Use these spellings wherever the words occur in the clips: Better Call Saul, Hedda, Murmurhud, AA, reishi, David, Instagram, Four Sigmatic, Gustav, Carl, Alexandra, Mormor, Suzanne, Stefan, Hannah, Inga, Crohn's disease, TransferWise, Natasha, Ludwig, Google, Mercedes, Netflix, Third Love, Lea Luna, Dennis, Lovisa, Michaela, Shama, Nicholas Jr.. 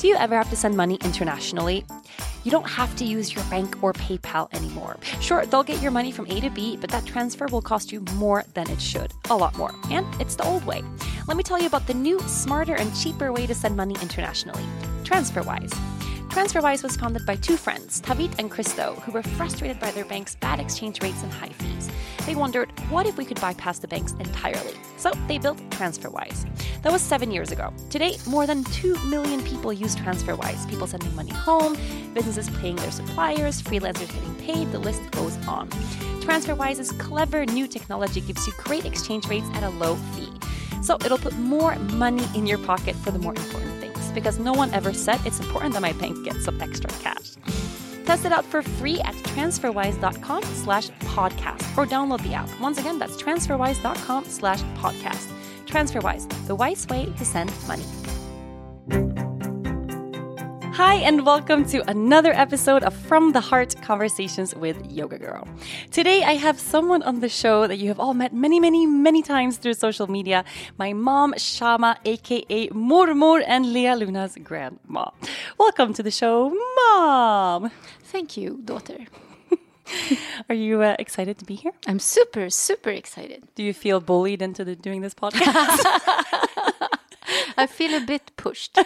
Do you ever have to send money internationally? You don't have to use your bank or PayPal anymore. Sure, they'll get your money from A to B, but that transfer will cost you more than it should. A lot more. And it's the old way. Let me tell you about the new, smarter, and cheaper way to send money internationally. TransferWise. TransferWise was founded by two friends, David and Christo, who were frustrated by their bank's bad exchange rates and high fees. They wondered, what if we could bypass the banks entirely? So they built TransferWise. That was 7 years ago. Today, more than 2 million people use TransferWise. People sending money home, businesses paying their suppliers, freelancers getting paid, the list goes on. TransferWise's clever new technology gives you great exchange rates at a low fee. So it'll put more money in your pocket for the more important things, because no one ever said it's important that my bank gets some extra cash. Test it out for free at transferwise.com/podcast or download the app. Once again, that's transferwise.com/podcast. TransferWise, the wise way to send money. Hi, and welcome to another episode of From the Heart Conversations with Yoga Girl. Today, I have someone on the show that you have all met many times through social media. My mom, Shama, aka Mormor, and Lea Luna's grandma. Welcome to the show, Mom! Thank you, daughter. Are you excited to be here? I'm super, super excited. Do you feel bullied into doing this podcast? I feel a bit pushed,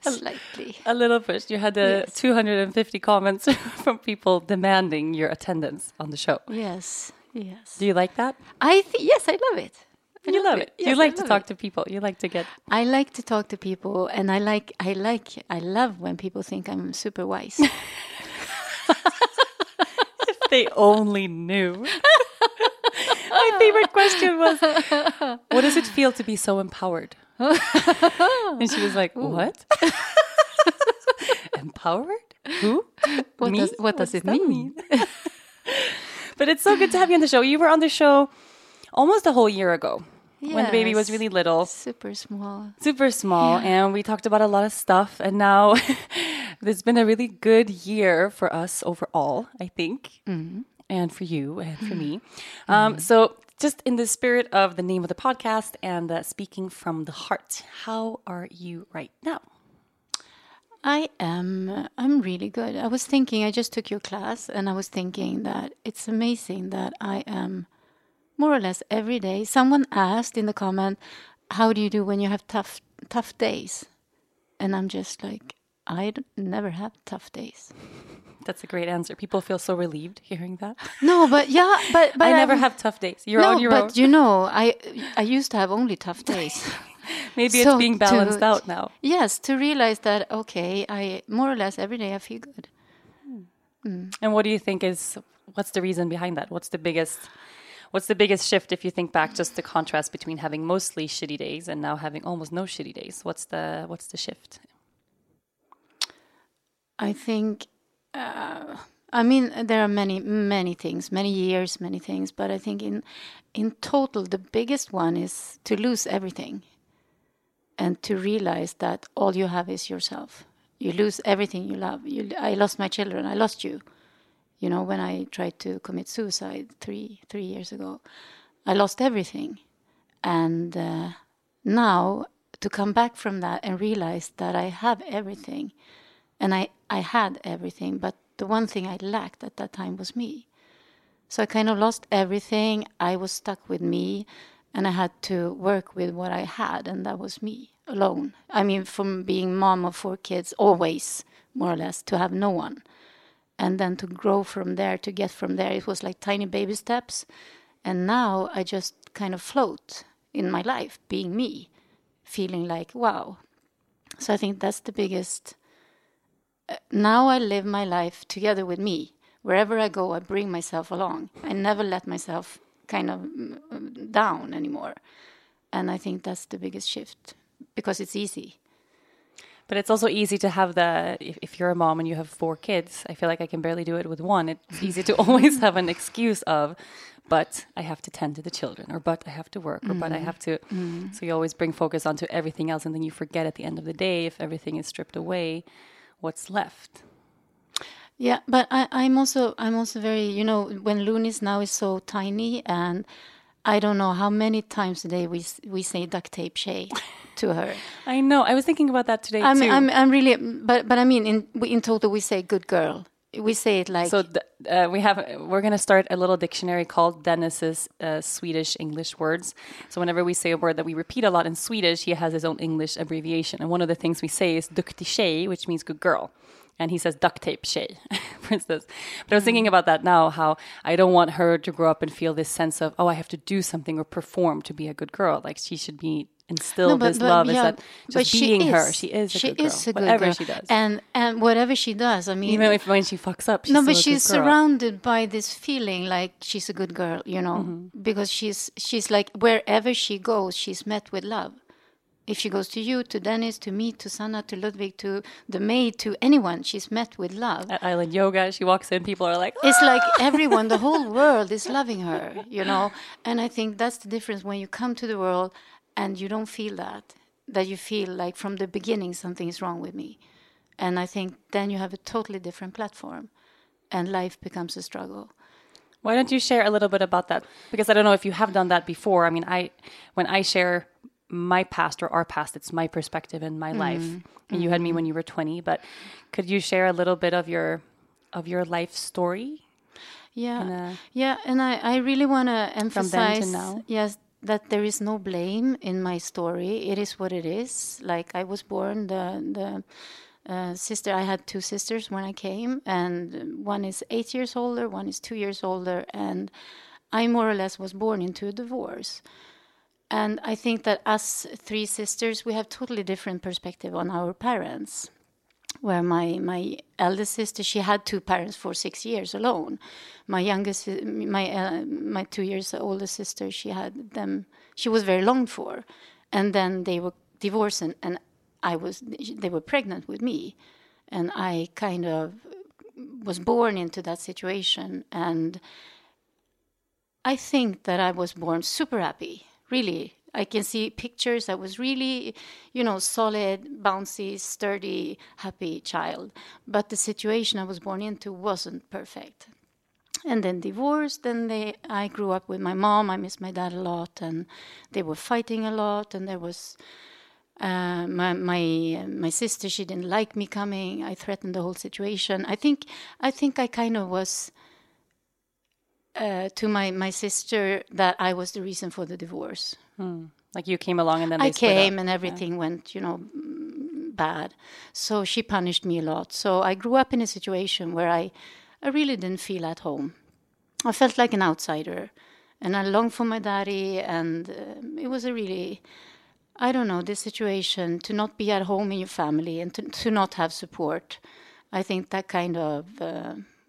slightly. A little pushed. You had 250 comments from people demanding your attendance on the show. Yes, yes. Do you like that? Yes, I love it. You love it. Yes, you like to talk to people. You like to get. I like to talk to people, and I love when people think I'm super wise. If they only knew. My favorite question was, what does it feel to be so empowered? And she was like, what? Empowered? Who? What does it mean? But it's so good to have you on the show. You were on the show almost a whole year ago. Yes, when the baby was really little. Super small. Yeah. And we talked about a lot of stuff. And now it's been a really good year for us overall, I think. Mm-hmm. And for you and for me. So just in the spirit of the name of the podcast and speaking from the heart, how are you right now? I'm really good. I just took your class and I was thinking that it's amazing that I am more or less every day. Someone asked in the comment, how do you do when you have tough days? And I'm just like, I never have tough days. That's a great answer. People feel so relieved hearing that. No, but yeah, but I never have tough days. You're on your own. But you know, I used to have only tough days. Maybe so it's being balanced out now. Yes, to realize that I more or less every day I feel good. Mm. And what do you think what's the reason behind that? What's the biggest shift if you think back, just the contrast between having mostly shitty days and now having almost no shitty days? What's the shift? I think there are many things, many things. But I think in total, the biggest one is to lose everything and to realize that all you have is yourself. You lose everything you love. I lost my children. I lost you. You know, when I tried to commit suicide three years ago, I lost everything. And now to come back from that and realize that I have everything. And I had everything, but the one thing I lacked at that time was me. So I kind of lost everything. I was stuck with me, and I had to work with what I had, and that was me alone. I mean, from being mom of 4 kids, always, more or less, to have no one. And then to grow from there, to get from there, it was like tiny baby steps. And now I just kind of float in my life, being me, feeling like, wow. So I think that's the biggest... Now I live my life together with me. Wherever I go, I bring myself along. I never let myself kind of down anymore. And I think that's the biggest shift because it's easy. But it's also easy to have if you're a mom and you have 4 kids, I feel like I can barely do it with one. It's easy to always have an excuse of, but I have to tend to the children, or but I have to work, or but I have to. Mm. So you always bring focus onto everything else, and then you forget at the end of the day, if everything is stripped away, what's left. Yeah, but I'm also very, when Lunis now is so tiny, and I don't know how many times a day we say duct tape Shay to her. I know. I was thinking about that today too. I'm really, but I mean, in total, we say good girl. We say it like so. We're gonna start a little dictionary called Dennis's Swedish English words. So whenever we say a word that we repeat a lot in Swedish, he has his own English abbreviation. And one of the things we say is "duktig tjej," which means good girl. And he says duct tape Shay, for instance. But I was thinking about that now, how I don't want her to grow up and feel this sense of, oh, I have to do something or perform to be a good girl. Like she should be instilled this love. Yeah, is that just being her. She is a good girl, whatever she does. And whatever she does, I mean. Even if when she fucks up, she's surrounded by this feeling like she's a good girl, you know. Mm-hmm. Because she's like, wherever she goes, she's met with love. If she goes to you, to Dennis, to me, to Sanna, to Ludwig, to the maid, to anyone, she's met with love. At Island Yoga, she walks in, people are like, ah! It's like everyone, the whole world is loving her, you know. And I think that's the difference when you come to the world and you don't feel that you feel like from the beginning something is wrong with me. And I think then you have a totally different platform and life becomes a struggle. Why don't you share a little bit about that? Because I don't know if you have done that before. I mean, when I share my past or our past, it's my perspective and my life. And you had me when you were 20, but could you share a little bit of your life story? And I really want to emphasize that there is no blame in my story. It is what it is. Like I was born the sister. I had two sisters when I came, and one is 8 years older, one is 2 years older, and I more or less was born into a divorce. And I think that us three sisters, we have totally different perspective on our parents. Where my eldest sister, she had two parents for 6 years alone. My youngest, my 2 years older sister, she had them. She was very longed for, and then they were divorced, and they were pregnant with me, and I kind of was born into that situation, and I think that I was born super happy. Really, I can see pictures. I was really, solid, bouncy, sturdy, happy child. But the situation I was born into wasn't perfect. And then divorced. Then I grew up with my mom. I missed my dad a lot, and they were fighting a lot. And there was my sister. She didn't like me coming. I threatened the whole situation. I think I kind of was. To my sister that I was the reason for the divorce. Like you came along and then I came and everything went, bad. So she punished me a lot. So I grew up in a situation where I really didn't feel at home. I felt like an outsider. And I longed for my daddy. And it was a really, this situation to not be at home in your family and to not have support. I think that kind of,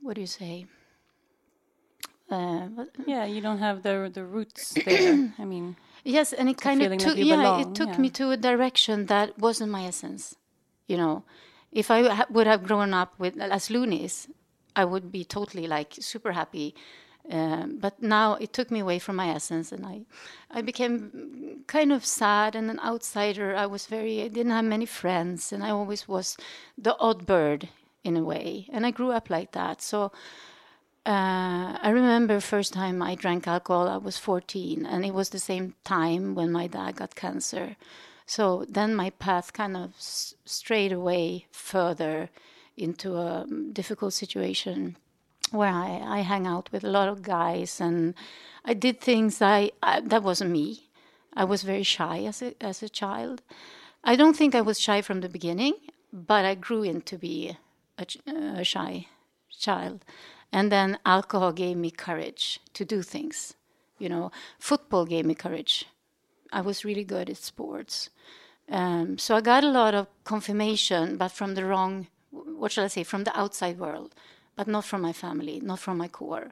what do you say? You don't have the roots there. I mean, yes, and it kind of took me to a direction that wasn't my essence. If I would have grown up as loonies, I would be totally like super happy. But now it took me away from my essence, and I became kind of sad and an outsider. I didn't have many friends, and I always was the odd bird in a way. And I grew up like that, so. I remember first time I drank alcohol, I was 14, and it was the same time when my dad got cancer. So then my path kind of strayed away further into a difficult situation where I hang out with a lot of guys, and I did things that wasn't me. I was very shy as a child. I don't think I was shy from the beginning, but I grew into be a shy child. And then alcohol gave me courage to do things. Football gave me courage. I was really good at sports. So I got a lot of confirmation, but from the from the outside world, but not from my family, not from my core.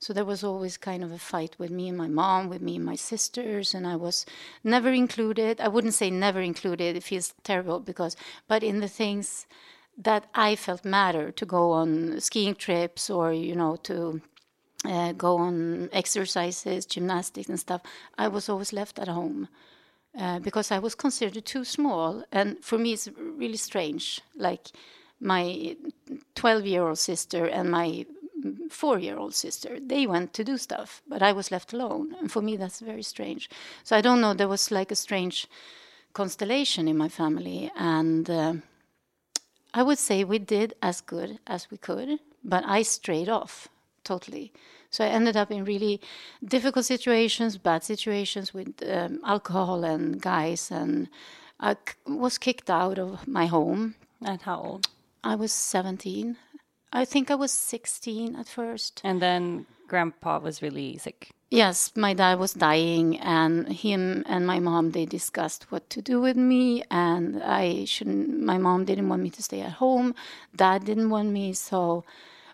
So there was always kind of a fight with me and my mom, with me and my sisters, and I was never included. I wouldn't say never included. It feels terrible but in the things that I felt mattered, to go on skiing trips or, to go on exercises, gymnastics and stuff, I was always left at home because I was considered too small. And for me, it's really strange. Like my 12-year-old sister and my 4-year-old sister. They went to do stuff, but I was left alone. And for me, that's very strange. So I don't know, there was like a strange constellation in my family. And I would say we did as good as we could, but I strayed off totally. So I ended up in really difficult situations, bad situations with alcohol and guys. And I was kicked out of my home. At how old? I was 17. I think I was 16 at first. And then Grandpa was really sick. Yes, my dad was dying, and him and my mom, they discussed what to do with me, and my mom didn't want me to stay at home. Dad didn't want me, so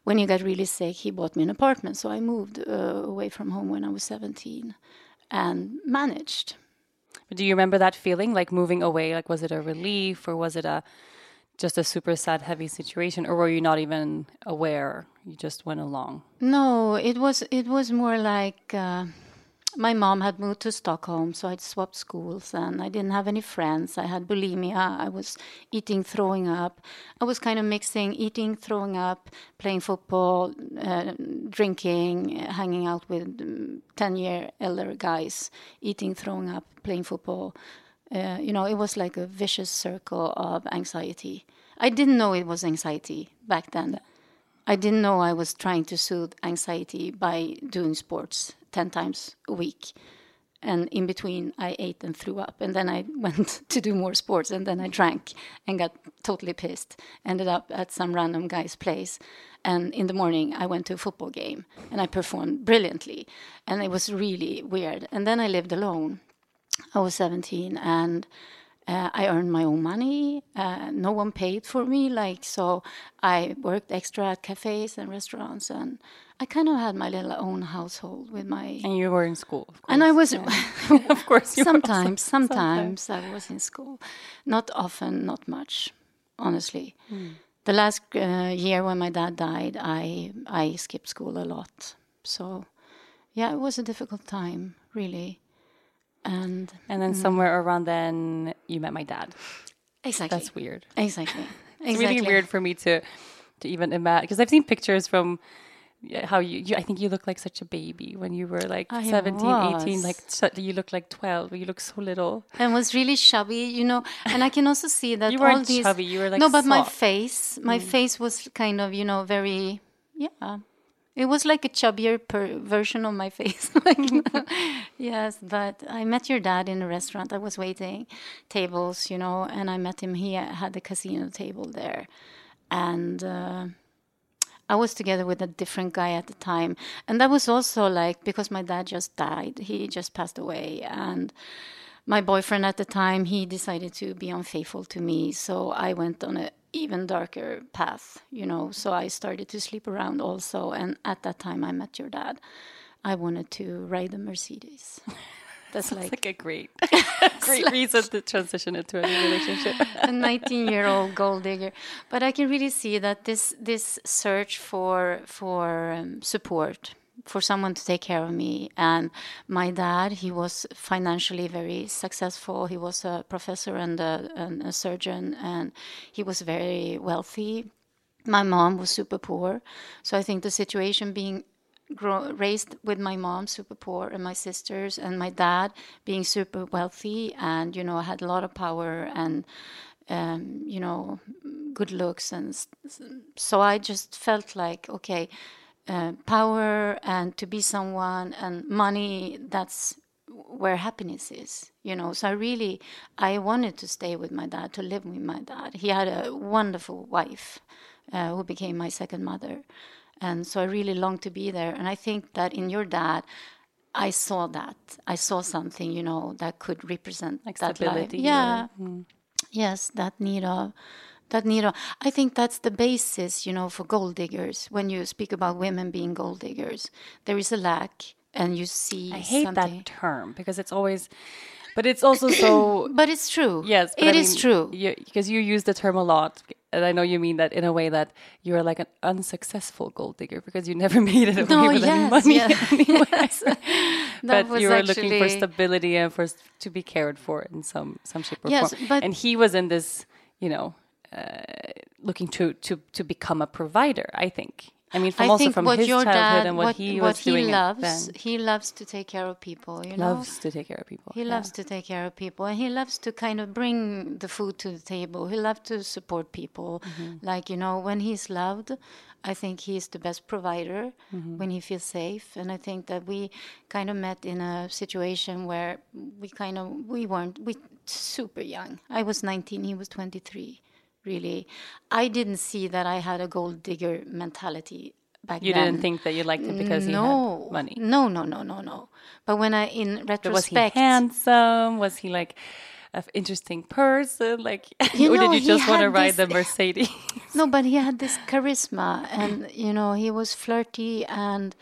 when he got really sick, he bought me an apartment. So I moved away from home when I was 17 and managed. But do you remember that feeling, like moving away? Like, was it a relief, or was it just a super sad, heavy situation, or were you not even aware? You just went along. No, it was more like my mom had moved to Stockholm, so I'd swapped schools, and I didn't have any friends. I had bulimia. I was eating, throwing up. I was kind of mixing eating, throwing up, playing football, drinking, hanging out with 10-year elder guys, eating, throwing up, playing football. It was like a vicious circle of anxiety. I didn't know it was anxiety back then. I didn't know I was trying to soothe anxiety by doing sports 10 times a week. And in between, I ate and threw up. And then I went to do more sports. And then I drank and got totally pissed. Ended up at some random guy's place. And in the morning, I went to a football game. And I performed brilliantly. And it was really weird. And then I lived alone. I was 17, and I earned my own money. No one paid for me, so I worked extra at cafes and restaurants, and I kind of had my little own household with my... And you were in school, of course. And I was... Yeah. Of course, you sometimes I was in school. Not often, not much, honestly. Mm. The last year when my dad died, I skipped school a lot. So, yeah, it was a difficult time, really. And then somewhere around then, you met my dad. Exactly. That's weird. Exactly. It's really weird for me to even imagine. Because I've seen pictures from how you I think you look like such a baby when you were like 17, 18. Like you look like 12. You look so little. And was really chubby, And I can also see that you weren't chubby. You were like... No, but soft. My face was kind of, very... Yeah. It was like a chubbier version of my face. Yes, but I met your dad in a restaurant. I was waiting tables, and I met him. He had the casino table there. And I was together with a different guy at the time. And that was also because my dad just died. He just passed away. And my boyfriend at the time, he decided to be unfaithful to me. So I went on a even darker path, so I started to sleep around also, and at that time I met your dad. I wanted to ride the Mercedes. That's like a great reason to transition into a new relationship. A 19-year-old gold digger. But I can really see that this search for support, for someone to take care of me. And my dad, he was financially very successful. He was a professor and a surgeon, and he was very wealthy. My mom was super poor. So I think the situation being raised with my mom, super poor, and my sisters, and my dad being super wealthy and, had a lot of power and, good looks. And so I just felt like, okay... power and to be someone and money, that's where happiness is, So I wanted to stay with my dad, to live with my dad. He had a wonderful wife who became my second mother. And so I really longed to be there. And I think that in your dad, I saw that. I saw something, that could represent that life. Yeah. Mm-hmm. Yes, that need of... I think that's the basis, for gold diggers. When you speak about women being gold diggers, there is a lack, and you see something. I hate that term, because it's always... But it's also so... But it's true. Yes. But I mean, true. Because you use the term a lot, and I know you mean that in a way that you're like an unsuccessful gold digger, because you never made it away with any money. Yes, anyway. Yes. But you were looking for stability and to be cared for in some shape or form. But... And he was in this, looking to become a provider, I think. I mean, from also from his childhood and what he was doing then. He loves to take care of people, you know. Loves to take care of people. He loves to take care of people, and he loves to kind of bring the food to the table. He loves to support people. Mm-hmm. Like, you know, when he's loved, I think he's the best provider mm-hmm. when he feels safe. And I think that we kind of met in a situation where we weren't super young. I was 19, he was 23. Really, I didn't see that I had a gold digger mentality back then. You didn't think that you liked him because he had money? No. But when I, in retrospect... But was he handsome? Was he like an interesting person? Like, or did you just want to ride the Mercedes? No, but he had this charisma and, you know, he was flirty and,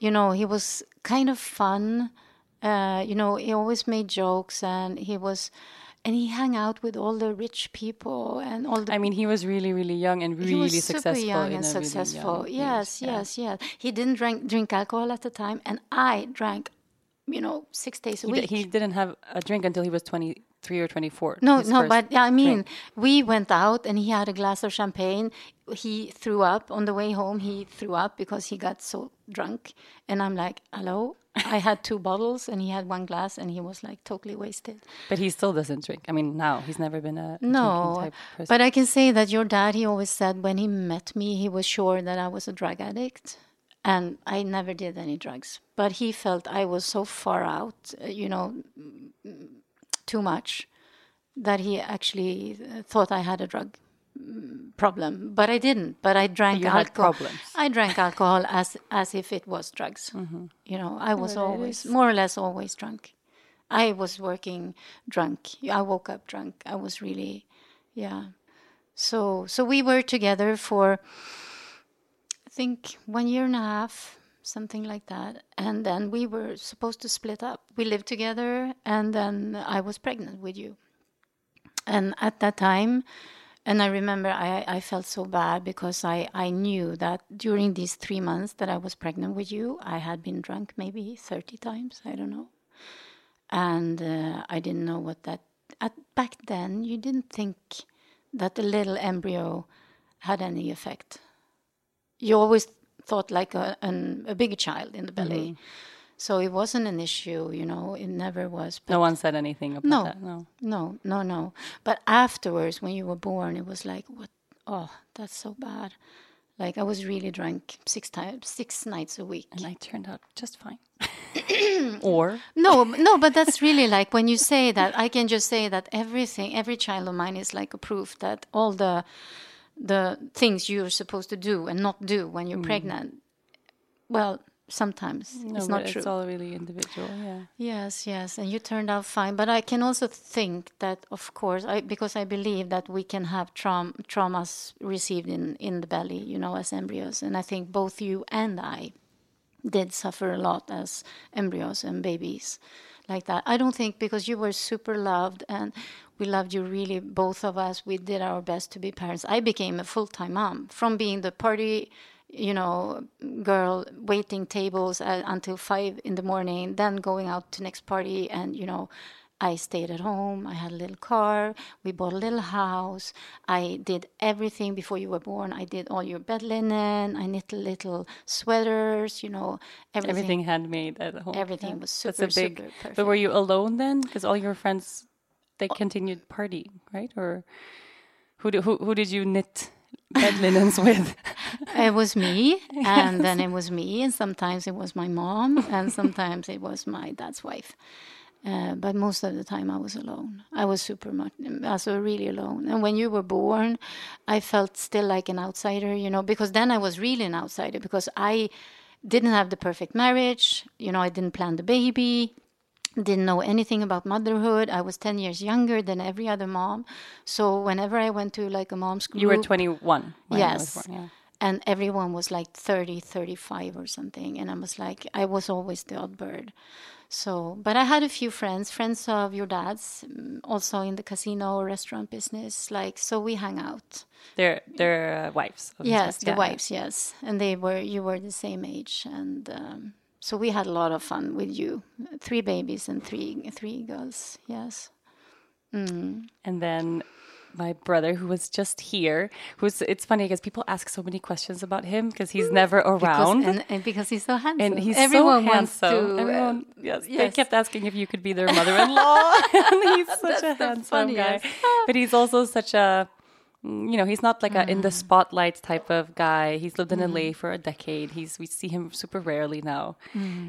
you know, he was kind of fun. You know, he always made jokes and he was... And he hung out with all the rich people and all the... I mean, he was really, really young and really successful. He was super young and successful. Really young yes. He didn't drink alcohol at the time. And I drank, you know, 6 days a week. He didn't have a drink until he was 23 or 24. No, but I mean, we went out and he had a glass of champagne. He threw up. On the way home, he threw up because he got so drunk. And I'm like, hello? I had 2 bottles and he had 1 glass and he was like totally wasted. But he still doesn't drink. I mean, now he's never been a drinking type person. But I can say that your dad, he always said when he met me, he was sure that I was a drug addict. And I never did any drugs. But he felt I was so far out, you know, too much, that he actually thought I had a drug problem. But I didn't. But I drank alcohol. I drank alcohol as if it was drugs. Mm-hmm. You know, I was always, more or less always drunk. I was working drunk. I woke up drunk. I was really, So we were together for, I think, 1.5 years, something like that. And then we were supposed to split up. We lived together and then I was pregnant with you. And at that time... And I remember I felt so bad because I knew that during these 3 months that I was pregnant with you, I had been drunk maybe 30 times, I don't know. And I didn't know what that... back then, you didn't think that a little embryo had any effect. You always thought like a bigger child in the belly. Mm-hmm. So it wasn't an issue, you know, it never was. No one said anything about that? No. But afterwards, when you were born, it was like, what? Oh, that's so bad. Like, I was really drunk 6 nights a week. And I turned out just fine. Or? No, but that's really like, when you say that, I can just say that every child of mine is like a proof that all the things you're supposed to do and not do when you're pregnant, well... Sometimes it's not true. It's all really individual. Yeah. Yes, and you turned out fine. But I can also think that, of course, because I believe that we can have traumas received in the belly, you know, as embryos. And I think both you and I did suffer a lot as embryos and babies, like that. I don't think, because you were super loved and we loved you really, both of us. We did our best to be parents. I became a full-time mom from being the party. You know, girl waiting tables until 5 a.m, then going out to next party. And, you know, I stayed at home. I had a little car. We bought a little house. I did everything before you were born. I did all your bed linen. I knit little sweaters, you know, everything. Everything handmade at home. Everything was super perfect. But were you alone then? Because all your friends, they continued partying, right? Or who did you knit bed linens with? It was me, and then it was me, and sometimes it was my mom, and sometimes it was my dad's wife. But most of the time I was alone. I was really alone. And when you were born, I felt still like an outsider, you know, because then I was really an outsider, because I didn't have the perfect marriage, you know, I didn't plan the baby, didn't know anything about motherhood. I was 10 years younger than every other mom. So whenever I went to like a mom's group... You were 21 when I was born, yeah. And everyone was like 30, 35 or something. And I was like, I was always the odd bird. So, but I had a few friends of your dad's, also in the casino or restaurant business. Like, so we hung out. Their wives. Yes, the wives, yes. And you were the same age. And so we had a lot of fun with you. 3 babies and three girls, yes. Mm. And then... my brother, who was just here. It's funny because people ask so many questions about him because he's never around. Because he's so handsome. And he's Everyone so handsome. Wants to, yes. They kept asking if you could be their mother-in-law. And he's such a handsome guy. But he's also such a... You know, he's not like a in the spotlight type of guy. He's lived in LA for a decade. We see him super rarely now.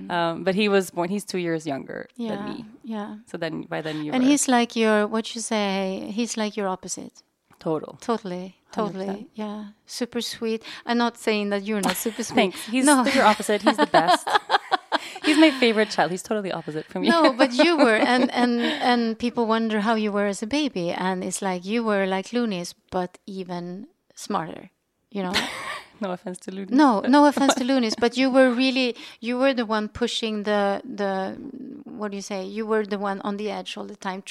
But he was born, he's 2 years younger than me. Yeah. So then by then you were... he's like your, what you say, he's like your opposite. Totally. 100%. Yeah. Super sweet. I'm not saying that you're not super sweet. Thanks. He's your opposite. He's the best. He's my favorite child. He's totally opposite from you. No, but you were, and people wonder how you were as a baby, and it's like you were like Looney's, but even smarter. You know. No offense to Looney's. No offense to Looney's, but you were the one pushing the what do you say? You were the one on the edge all the time,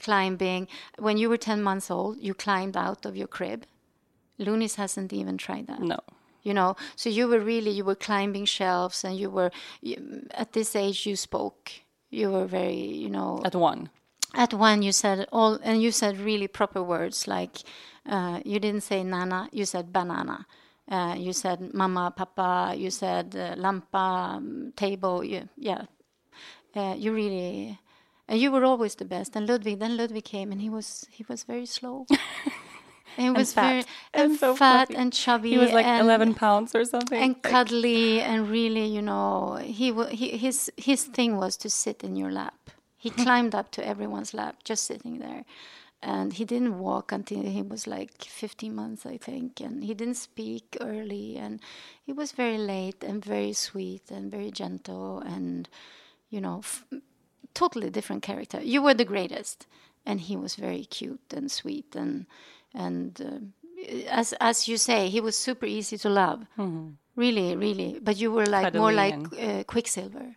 climbing. When you were 10 months old, you climbed out of your crib. Looney's hasn't even tried that. No. You know, so you were climbing shelves, and you, at this age, you spoke. You were very, At one, you said really proper words, like you didn't say nana, you said banana. You said mama, papa, you said lampa, table, you really, and you were always the best. And Ludwig came, and he was very slow. He was very fat and chubby. He was like 11 pounds or something. And cuddly and really, his thing was to sit in your lap. He climbed up to everyone's lap, just sitting there. And he didn't walk until he was like 15 months, I think. And he didn't speak early. And he was very late and very sweet and very gentle and, totally different character. You were the greatest. And he was very cute and sweet and as you say, he was super easy to love, really, really. But you were like more like Quicksilver.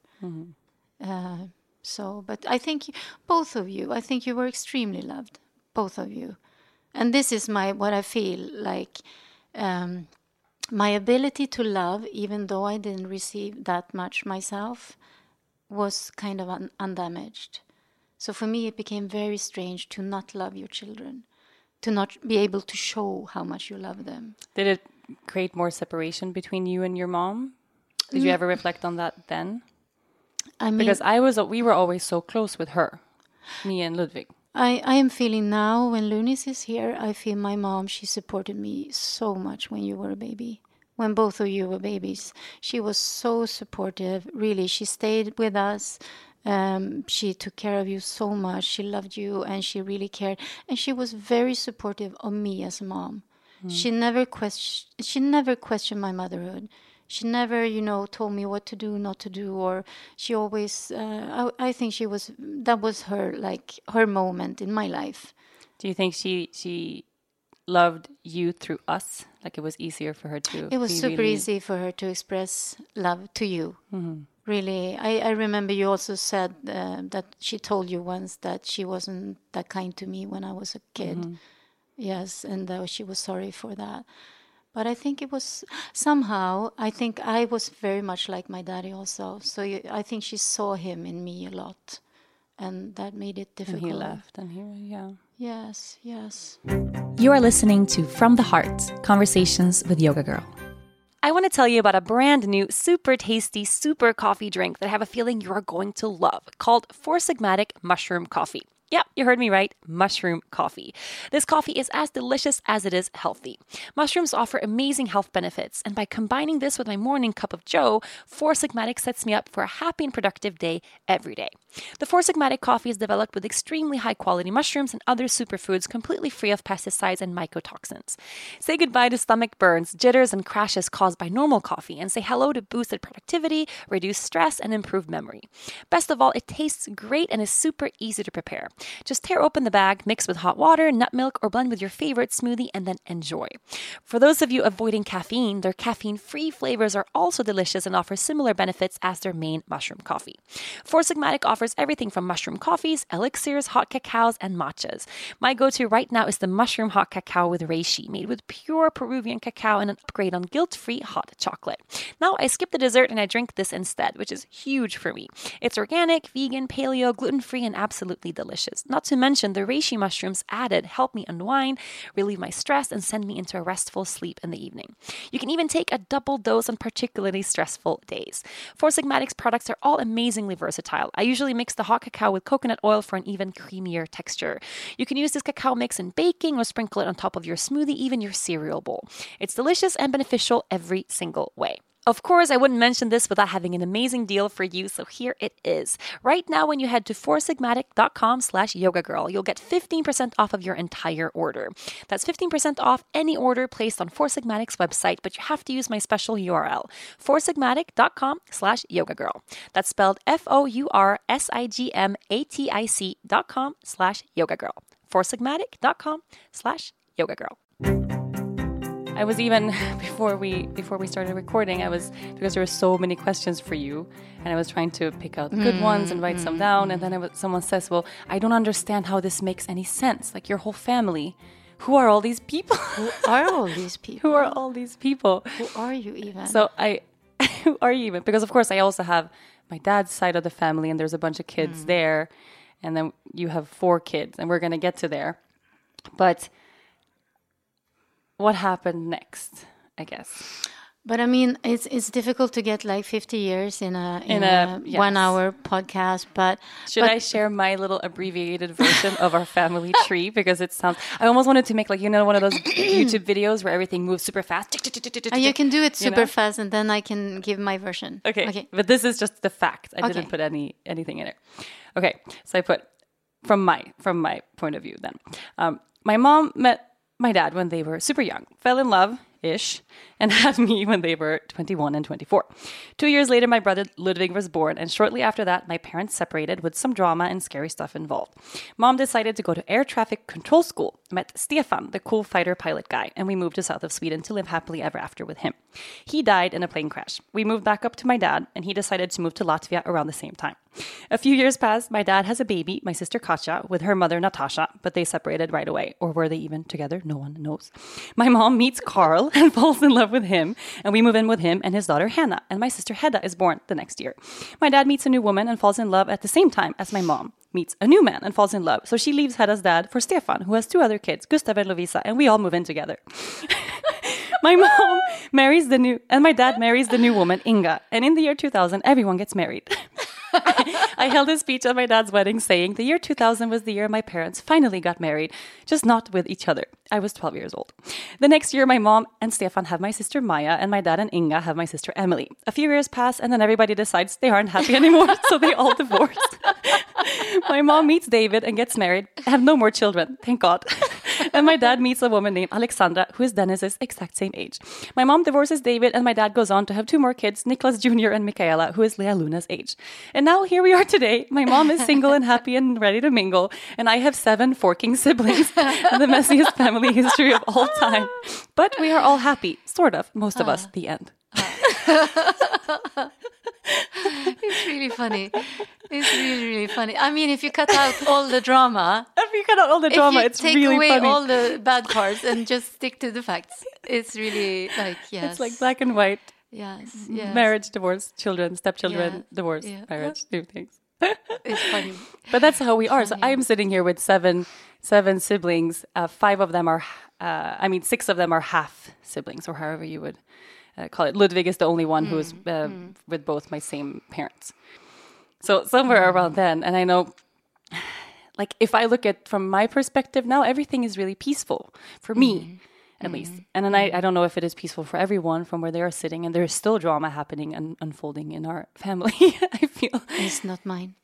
But I think both of you you were extremely loved, both of you. And this is what I feel like, my ability to love, even though I didn't receive that much myself, was kind of undamaged. So for me, it became very strange to not love your children, to not be able to show how much you love them. Did it create more separation between you and your mom? Did you ever reflect on that then? I mean, because we were always so close with her, me and Ludwig. I am feeling now, when Lunis is here, I feel my mom, she supported me so much when you were a baby. When both of you were babies, she was so supportive, really. She stayed with us. She took care of you so much. She loved you and she really cared. And she was very supportive of me as a mom. She never questioned my motherhood. She never, told me what to do, not to do. Or she always, I think that was her, like, her moment in my life. Do you think she loved you through us? Like, it was easier for her to... It was super easy for her to express love to you. Mm-hmm. Really, I remember you also said that she told you once that she wasn't that kind to me when I was a kid. Mm-hmm. Yes, and that she was sorry for that. But I think it was somehow, I think I was very much like my daddy also. So I think she saw him in me a lot. And that made it difficult. And he left. And yes. You are listening to From the Heart, Conversations with Yoga Girl. I want to tell you about a brand new, super tasty, super coffee drink that I have a feeling you are going to love, called Four Sigmatic Mushroom Coffee. Yeah, you heard me right. Mushroom coffee. This coffee is as delicious as it is healthy. Mushrooms offer amazing health benefits, and by combining this with my morning cup of joe, Four Sigmatic sets me up for a happy and productive day every day. The Four Sigmatic coffee is developed with extremely high-quality mushrooms and other superfoods, completely free of pesticides and mycotoxins. Say goodbye to stomach burns, jitters, and crashes caused by normal coffee, and say hello to boosted productivity, reduced stress, and improved memory. Best of all, it tastes great and is super easy to prepare. Just tear open the bag, mix with hot water, nut milk, or blend with your favorite smoothie, and then enjoy. For those of you avoiding caffeine, their caffeine-free flavors are also delicious and offer similar benefits as their main mushroom coffee. Four Sigmatic offers everything from mushroom coffees, elixirs, hot cacaos, and matchas. My go-to right now is the mushroom hot cacao with reishi, made with pure Peruvian cacao and an upgrade on guilt-free hot chocolate. Now I skip the dessert and I drink this instead, which is huge for me. It's organic, vegan, paleo, gluten-free, and absolutely delicious. delicious. Not to mention the reishi mushrooms added help me unwind, relieve my stress, and send me into a restful sleep in the evening. You can even take a double dose on particularly stressful days. Four Sigmatic's products are all amazingly versatile. I usually mix the hot cacao with coconut oil for an even creamier texture. You can use this cacao mix in baking or sprinkle it on top of your smoothie, even your cereal bowl. It's delicious and beneficial every single way. Of course, I wouldn't mention this without having an amazing deal for you, so here it is. Right now, when you head to foursigmatic.com/yogagirl, you'll get 15% off of your entire order. That's 15% off any order placed on Four Sigmatic's website, but you have to use my special URL, foursigmatic.com/yogagirl. That's spelled foursigmatic.com/yogagirl. foursigmatic.com/yogagirl. I was even, before we started recording, because there were so many questions for you, and I was trying to pick out good ones and write some down, and then someone says, well, I don't understand how this makes any sense, like your whole family. Who are all these people? Who are you even? Who are you even? Because, of course, I also have my dad's side of the family, and there's a bunch of kids there, and then you have 4 kids, and we're going to get to there. But what happened next, I guess? But I mean, it's difficult to get like 50 years in a yes. 1-hour podcast. But I share my little abbreviated version of our family tree, because it sounds? I almost wanted to make one of those YouTube videos where everything moves super fast. You can do it super fast, and then I can give my version. Okay. But this is just the fact. I didn't put anything in it. Okay, so I put from my point of view. Then my mom met my dad when they were super young, fell in love-ish, and had me when they were 21 and 24. 2 years later, my brother Ludwig was born, and shortly after that, my parents separated with some drama and scary stuff involved. Mom decided to go to air traffic control school, met Stefan, the cool fighter pilot guy, and we moved to south of Sweden to live happily ever after with him. He died in a plane crash. We moved back up to my dad, and he decided to move to Latvia around the same time. A few years passed, my dad has a baby, my sister Katja, with her mother Natasha, but they separated right away. Or were they even together? No one knows. My mom meets Carl and falls in love with him, and we move in with him and his daughter Hannah, and my sister Hedda is born the next year. My dad meets a new woman and falls in love at the same time as my mom meets a new man and falls in love, so she leaves Hedda's dad for Stefan, who has 2 other kids, Gustav and Lovisa, and we all move in together. My mom marries the new, and my dad marries the new woman, Inga, and in the year 2000, everyone gets married. I held a speech at my dad's wedding saying the year 2000 was the year my parents finally got married, just not with each other. I was 12 years old. The next year, my mom and Stefan have my sister Maya, and my dad and Inga have my sister Emily. A few years pass, and then everybody decides they aren't happy anymore, so they all divorce. My mom meets David and gets married. I have no more children, thank God. And my dad meets a woman named Alexandra, who is Dennis's exact same age. My mom divorces David, and my dad goes on to have 2 more kids, Nicholas Jr. and Michaela, who is Lea Luna's age. And now here we are today. My mom is single and happy and ready to mingle, and I have 7 forking siblings and the messiest family history of all time. But we are all happy, sort of, most of us, the end. It's really funny. It's really, really funny. I mean, if you cut out all the drama, it's really funny. Take away all the bad parts and just stick to the facts. It's really like, yes. It's like black and white. Yes. Marriage, divorce, children, stepchildren, divorce, marriage, new things. It's funny. But that's how we are. So I am sitting here with 7 siblings. 5 of them are, 6 of them are half siblings, or however you would call it. Ludwig is the only one who is with both my same parents. So somewhere around then, and I know, like, if I look at from my perspective now, everything is really peaceful for me, at least. And then I don't know if it is peaceful for everyone from where they are sitting, and there is still drama happening and unfolding in our family, I feel. It's not mine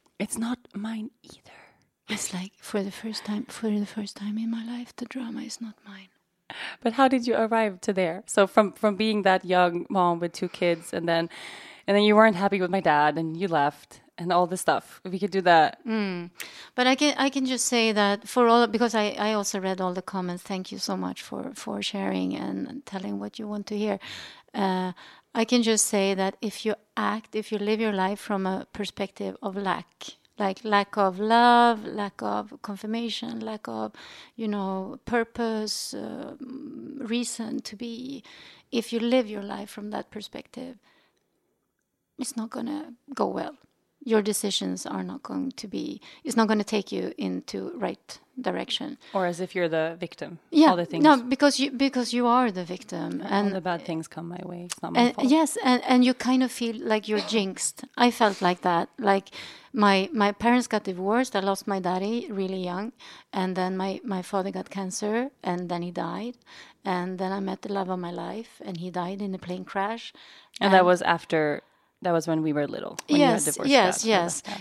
either. It's like, for the first time in my life, the drama is not mine. But how did you arrive to there? So from being that young mom with 2 kids, and then you weren't happy with my dad, and you left, and all this stuff. If we could do that. But I can just say that because I also read all the comments. Thank you so much for sharing and telling what you want to hear. I can just say that if you live your life from a perspective of lack. Like lack of love, lack of confirmation, lack of, purpose, reason to be. If you live your life from that perspective, it's not going to go well. your decisions are not going to be, it's not going to take you into right direction. Or as if you're the victim. Yeah. All the things. No, because you are the victim. And all the bad things come my way. It's not my fault. Yes, and you kind of feel like you're jinxed. I felt like that. Like my parents got divorced. I lost my daddy really young. And then my father got cancer. And then he died. And then I met the love of my life. And he died in a plane crash. And that was after... That was when we were little. When you had divorced dad.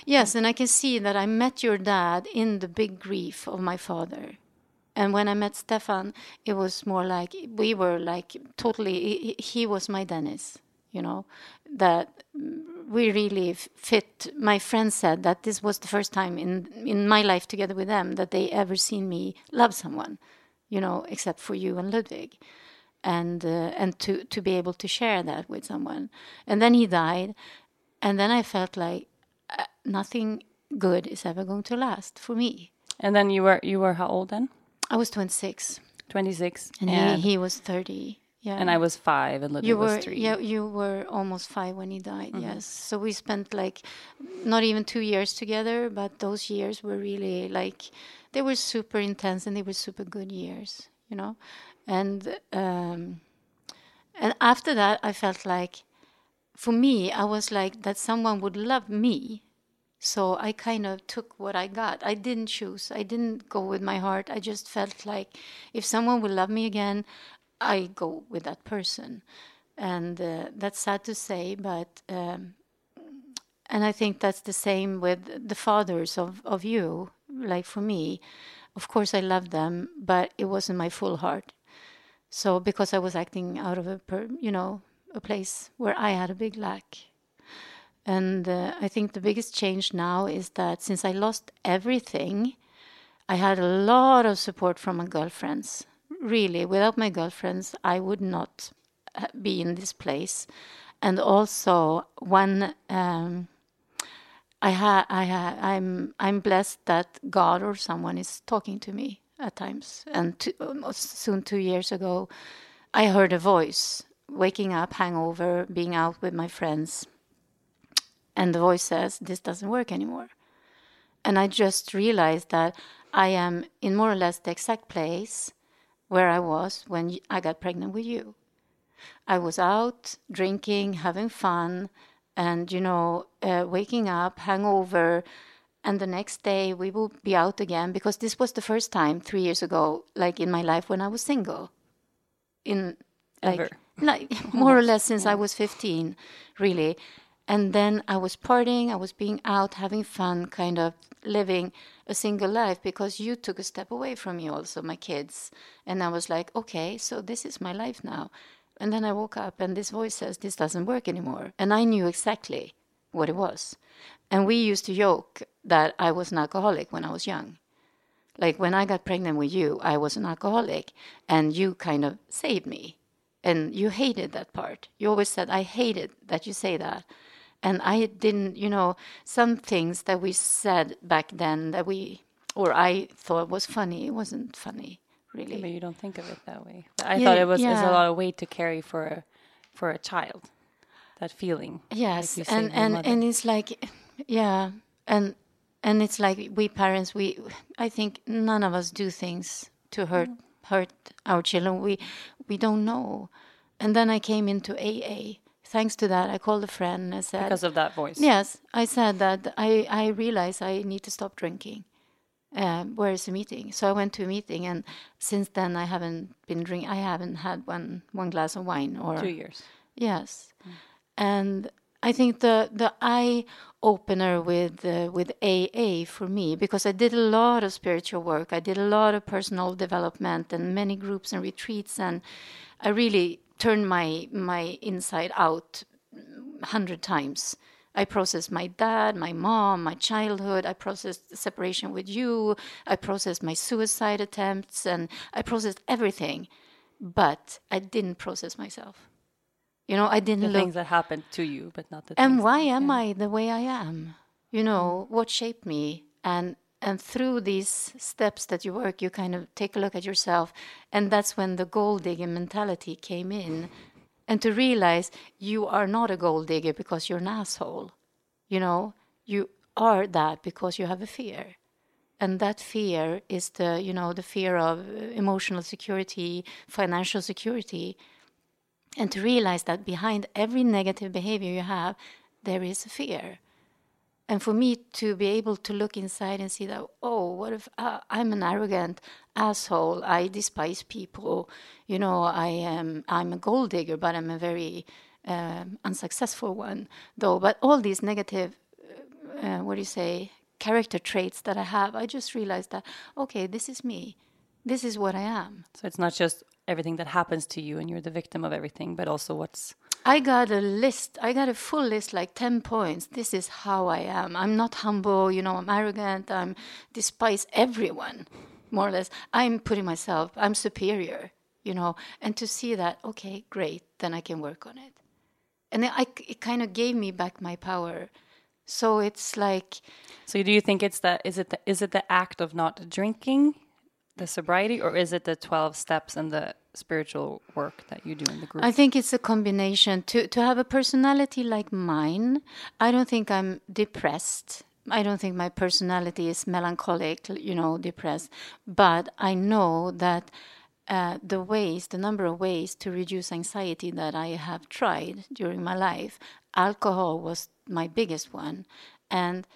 Yes. And I can see that I met your dad in the big grief of my father. And when I met Stefan, it was more like we were like totally, he was my Dennis, you know, that we really fit. My friends said that this was the first time in my life together with them that they ever seen me love someone, you know, except for you and Ludwig. And to be able to share that with someone. And then he died, and then I felt like nothing good is ever going to last for me. And then you were how old then? I was 26. 26. And he was 30. Yeah. And I was 5 and Ludwig was 3. Yeah, you were almost 5 when he died, mm-hmm. Yes. So we spent like not even 2 years together, but those years were really like, they were super intense and they were super good years, you know? And after that, I felt like, for me, I was like that someone would love me. So I kind of took what I got. I didn't choose. I didn't go with my heart. I just felt like if someone would love me again, I go with that person. And that's sad to say, but... and I think that's the same with the fathers of you, like for me. Of course, I loved them, but it wasn't my full heart. So because I was acting out of a place where I had a big lack. And I think the biggest change now is that since I lost everything, I had a lot of support from my girlfriends. Really, without my girlfriends, I would not be in this place. And also, I'm blessed that God or someone is talking to me at times. And soon 2 years ago, I heard a voice, waking up, hangover, being out with my friends. And the voice says, this doesn't work anymore. And I just realized that I am in more or less the exact place where I was when I got pregnant with you. I was out, drinking, having fun, and, waking up, hangover, and the next day we will be out again, because this was the first time 3 years ago, like in my life when I was single. More or less since I was 15, really. And then I was partying, I was being out, having fun, kind of living a single life, because you took a step away from me also, my kids. And I was like, okay, so this is my life now. And then I woke up and this voice says, this doesn't work anymore. And I knew exactly what it was. And we used to joke that I was an alcoholic when I was young. Like when I got pregnant with you, I was an alcoholic and you kind of saved me. And you hated that part. You always said, I hated that you say that. And I didn't, some things that we said back then that I thought was funny, it wasn't funny. Really. But you don't think of it that way. I thought it was a lot of weight to carry for a child, that feeling. Yes, like and it's like, and it's like we parents, I think none of us do things to hurt our children. We don't know. And then I came into AA. Thanks to that, I called a friend and I said... Because of that voice. Yes, I said that I realized I need to stop drinking. Where is the meeting? So I went to a meeting, and since then I haven't been drinking. I haven't had one glass of wine or 2 years. Yes, and I think the eye opener with AA for me, because I did a lot of spiritual work. I did a lot of personal development and many groups and retreats, and I really turned my inside out 100 times. I processed my dad, my mom, my childhood. I processed separation with you. I processed my suicide attempts, and I processed everything. But I didn't process myself. I didn't look. The things that happened to you, but not the things. And why am I the way I am? What shaped me? And through these steps that you work, you kind of take a look at yourself. And that's when the gold-digging mentality came in. And to realize you are not a gold digger because you're an asshole. you are that because you have a fear. And that fear is the fear of emotional security, financial security. And to realize that behind every negative behavior you have, there is a fear. And for me to be able to look inside and see that, oh, what if I'm an arrogant asshole? I despise people. You know, I'm a gold digger, but I'm a very unsuccessful one, though. But all these negative, character traits that I have, I just realized that, okay, this is me. This is what I am. So it's not just everything that happens to you and you're the victim of everything, but also what's... I got a full list, like 10 points. This is how I am. I'm not humble, I'm arrogant, I despise everyone, more or less. I'm putting myself, I'm superior, and to see that, okay, great, then I can work on it. And it kind of gave me back my power. So it's like... So do you think is it the act of not drinking, the sobriety, or is it the 12 steps and the spiritual work that you do in the group? I think it's a combination. To have a personality like mine, I don't think I'm depressed. I don't think my personality is melancholic, depressed. But I know that the number of ways to reduce anxiety that I have tried during my life, alcohol was my biggest one. And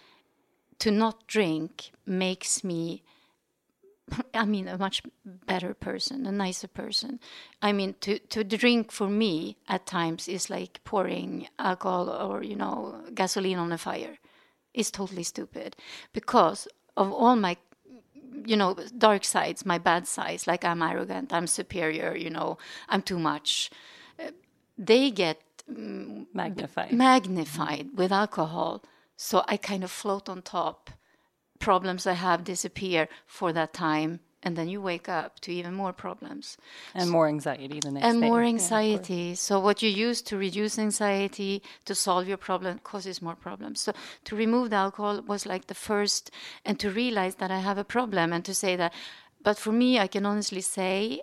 to not drink makes me... a much better person, a nicer person. To drink for me at times is like pouring alcohol or, gasoline on a fire. It's totally stupid because of all my, dark sides, my bad sides, like I'm arrogant, I'm superior, I'm too much. They get magnified with alcohol. So I kind of float on top. Problems I have disappear for that time, and then you wake up to even more problems and more anxiety the next day. And more anxiety. Yeah, so what you use to reduce anxiety, to solve your problem, causes more problems. So to remove the alcohol was like the first, and to realize that I have a problem, and to say that. But for me, I can honestly say,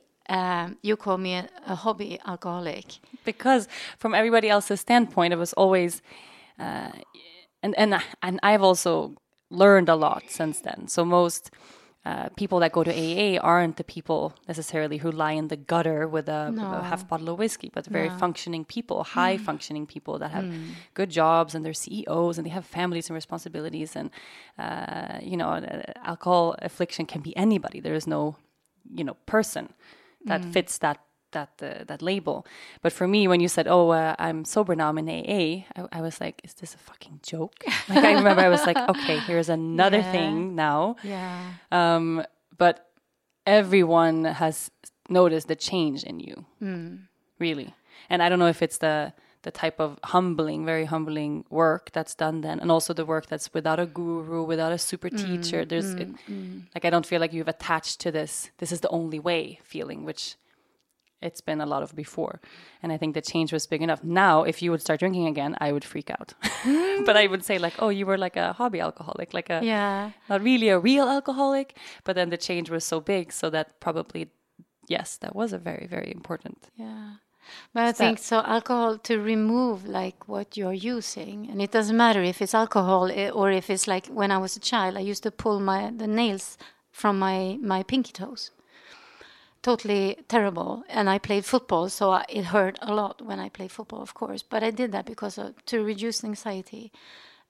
you call me a hobby alcoholic, because from everybody else's standpoint, it was always, and I've also learned a lot since then. So most people that go to AA aren't the people necessarily who lie in the gutter with a half bottle of whiskey, but very functioning people, high functioning people that have good jobs and they're CEOs and they have families and responsibilities. And, alcohol affliction can be anybody. There is no, person that fits that label. But for me, when you said, I'm sober now, I'm in AA, I was like, is this a fucking joke? Like, I remember I was like, okay, here's another thing now. Yeah. But everyone has noticed the change in you, really. And I don't know if it's the type of very humbling work that's done then, and also the work that's without a guru, without a super teacher. I don't feel like you've attached to this is the only way feeling, which... It's been a lot of before. And I think the change was big enough. Now, if you would start drinking again, I would freak out. But I would say like, oh, you were like a hobby alcoholic, like not really a real alcoholic. But then the change was so big. So that probably, yes, that was a very, very important. Yeah. But I think so, alcohol to remove like what you're using. And it doesn't matter if it's alcohol or if it's like when I was a child, I used to pull the nails from my pinky toes. Totally terrible, and I played football, so it hurt a lot when I played football, of course. But I did that because to reduce anxiety.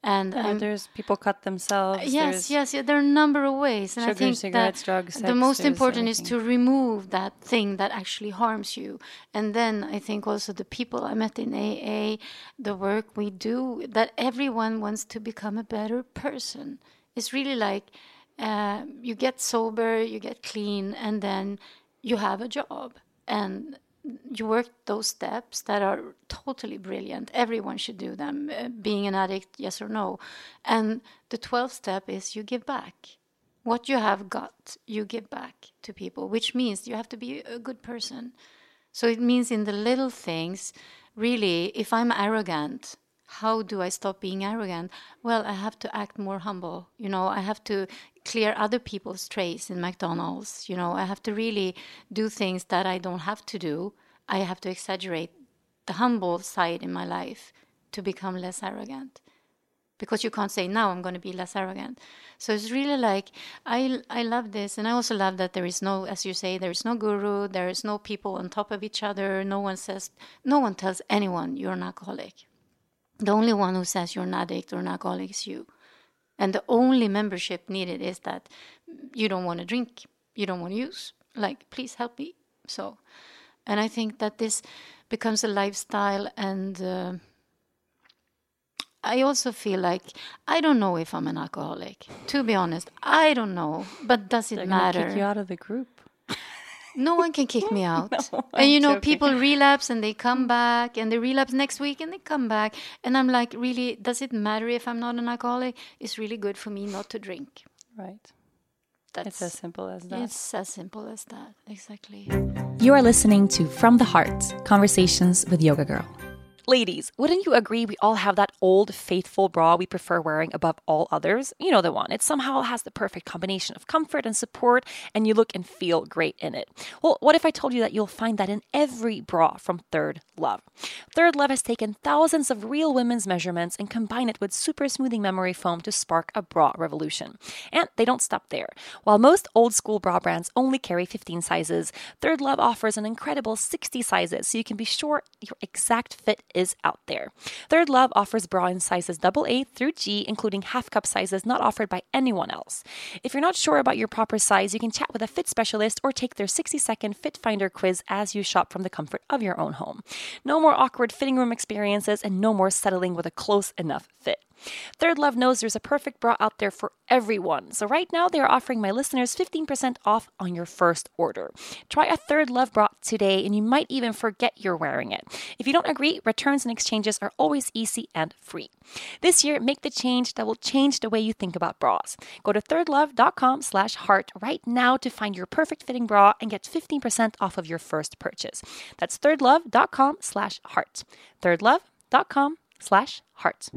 And there's people cut themselves. Yes, there are a number of ways. And sugar, I think cigarettes, that drugs, sex, the most important is to remove that thing that actually harms you. And then I think also the people I met in AA, the work we do, that everyone wants to become a better person. It's really like you get sober, you get clean, and then you have a job and you work those steps that are totally brilliant. Everyone should do them, being an addict, yes or no. And the 12th step is you give back. What you have got, you give back to people, which means you have to be a good person. So it means in the little things, really, if I'm arrogant, how do I stop being arrogant? Well, I have to act more humble. I have to clear other people's trays in McDonald's. I have to really do things that I don't have to do. I have to exaggerate the humble side in my life to become less arrogant. because you can't say, now I'm going to be less arrogant. So it's really like, I love this. And I also love that there is no, as you say, there is no guru, there is no people on top of each other. No one tells anyone you're an alcoholic. The only one who says you're an addict or an alcoholic is you. And the only membership needed is that you don't want to drink, you don't want to use. Like, please help me. So, and I think that this becomes a lifestyle. And I also feel like, I don't know if I'm an alcoholic. To be honest, I don't know. But does it matter? They're gonna kick you out of the group. No one can kick me out. No, and you know, people relapse and they come back, and they relapse next week and they come back. And I'm like, really, does it matter if I'm not an alcoholic? It's really good for me not to drink. Right. It's as simple as that. It's as simple as that, exactly. You are listening to From the Heart, Conversations with Yoga Girl. Ladies, wouldn't you agree we all have that old, faithful bra we prefer wearing above all others? You know the one. It somehow has the perfect combination of comfort and support, and you look and feel great in it. Well, what if I told you that you'll find that in every bra from Third Love? Third Love has taken thousands of real women's measurements and combined it with super smoothing memory foam to spark a bra revolution. And they don't stop there. While most old-school bra brands only carry 15 sizes, Third Love offers an incredible 60 sizes, so you can be sure your exact fit is out there. Third Love offers bra in sizes AA through G, including half cup sizes not offered by anyone else. If you're not sure about your proper size, you can chat with a fit specialist or take their 60-second fit finder quiz as you shop from the comfort of your own home. No more awkward fitting room experiences and no more settling with a close enough fit. Third Love knows there's a perfect bra out there for everyone. So right now, they are offering my listeners 15% off on your first order. Try a Third Love bra today, and you might even forget you're wearing it. If you don't agree, returns and exchanges are always easy and free. This year, make the change that will change the way you think about bras. Go to thirdlove.com/heart right now to find your perfect fitting bra and get 15% off of your first purchase. That's thirdlove.com/heart. thirdlove.com/heart.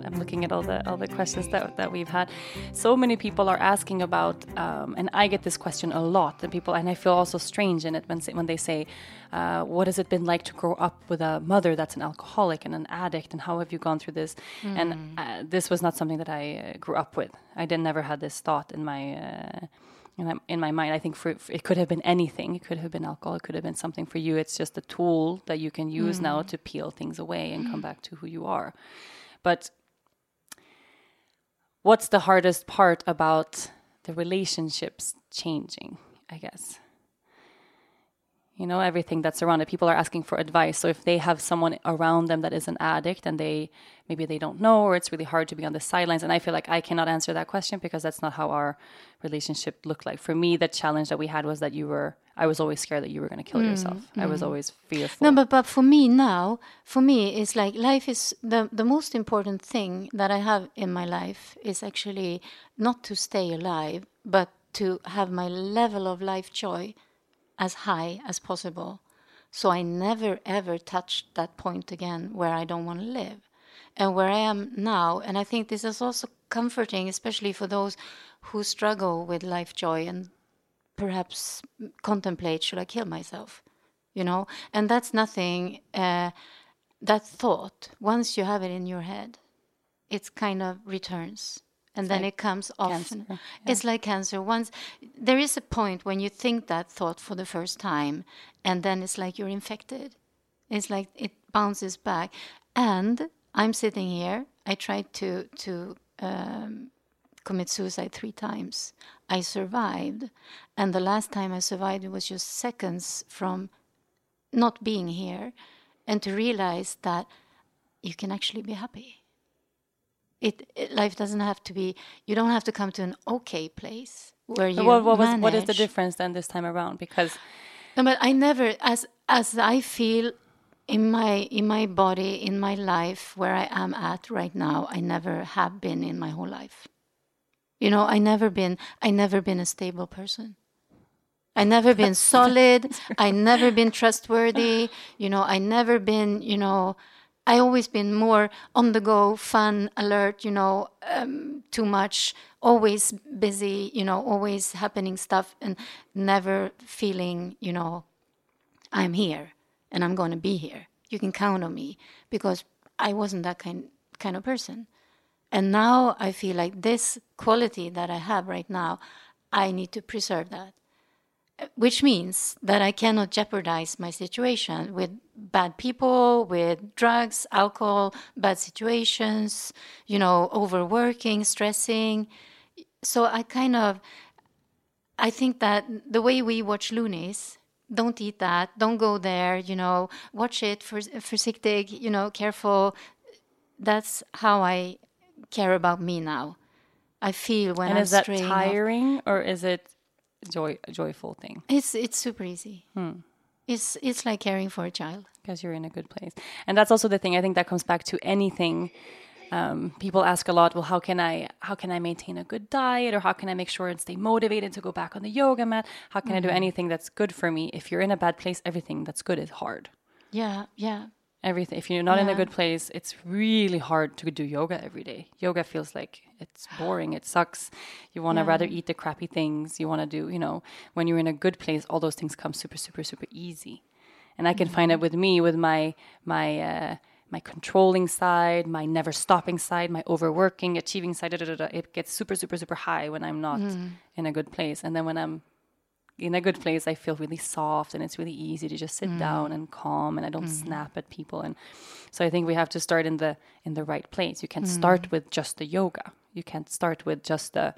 I'm looking at all the questions that we've had. So many people are asking about, and I get this question a lot. And I feel also strange in it when they say, "What has it been like to grow up with a mother that's an alcoholic and an addict? And how have you gone through this?" Mm. And this was not something that I grew up with. I never had this thought in my mind. I think it could have been anything. It could have been alcohol. It could have been something for you. It's just a tool that you can use now to peel things away and come back to who you are. But what's the hardest part about the relationships changing, I guess? You know, everything that's around it. People are asking for advice. So if they have someone around them that is an addict and maybe they don't know, or it's really hard to be on the sidelines. And I feel like I cannot answer that question because that's not how our relationship looked like. For me, the challenge that we had was that I was always scared that you were going to kill yourself. I was always fearful. No, but for me now, it's like life is the most important thing that I have in my life is actually not to stay alive, but to have my level of life joy as high as possible. So I never, ever touched that point again where I don't want to live. And where I am now, and I think this is also comforting, especially for those who struggle with life joy and perhaps contemplate, should I kill myself? You know? And that's nothing, that thought, once you have it in your head, it's kind of returns. And then it comes often. Yeah. It's like cancer. Once there is a point when you think that thought for the first time, and then it's like you're infected. It's like it bounces back. And I'm sitting here. I tried to commit suicide 3 times. I survived. And the last time I survived, it was just seconds from not being here and to realize that you can actually be happy. Life doesn't have to be. You don't have to come to an okay place where you. What is the difference then this time around? Because no, but I never, as I feel in my body, in my life, where I am at right now, I never have been in my whole life. You know, I never been a stable person. I never been solid. I never been trustworthy. You know, I never been. You know. I always been more on the go, fun, alert, you know, too much, always busy, you know, always happening stuff and never feeling, you know, I'm here and I'm going to be here. You can count on me because I wasn't that kind of person. And now I feel like this quality that I have right now, I need to preserve that, which means that I cannot jeopardize my situation with bad people, with drugs, alcohol, bad situations, you know, overworking, stressing. So I think that the way we watch loonies, don't eat that, don't go there, you know, watch it for sick, you know, careful. That's how I care about me now. I feel when I'm straying. And is that tiring or is it joyful thing? It's super easy. It's like caring for a child because you're in a good place. And that's also the thing, I think that comes back to anything. People ask a lot, well, how can I maintain a good diet, or how can I make sure and stay motivated to go back on the yoga mat? How can I do anything that's good for me? If you're in a bad place, everything that's good is hard. Yeah. Everything. If you're not in a good place, it's really hard to do yoga every day. Yoga feels like it's boring. It sucks. You want to rather eat the crappy things. You want to do, you know, when you're in a good place, all those things come super, super, super easy. And I can find it with me, with my controlling side, my never stopping side, my overworking, achieving side. It gets super, super, super high when I'm not in a good place. And then when I'm in a good place, I feel really soft, and it's really easy to just sit down and calm, and I don't snap at people. And so I think we have to start in the right place. You can't start with just the yoga. You can't start with just the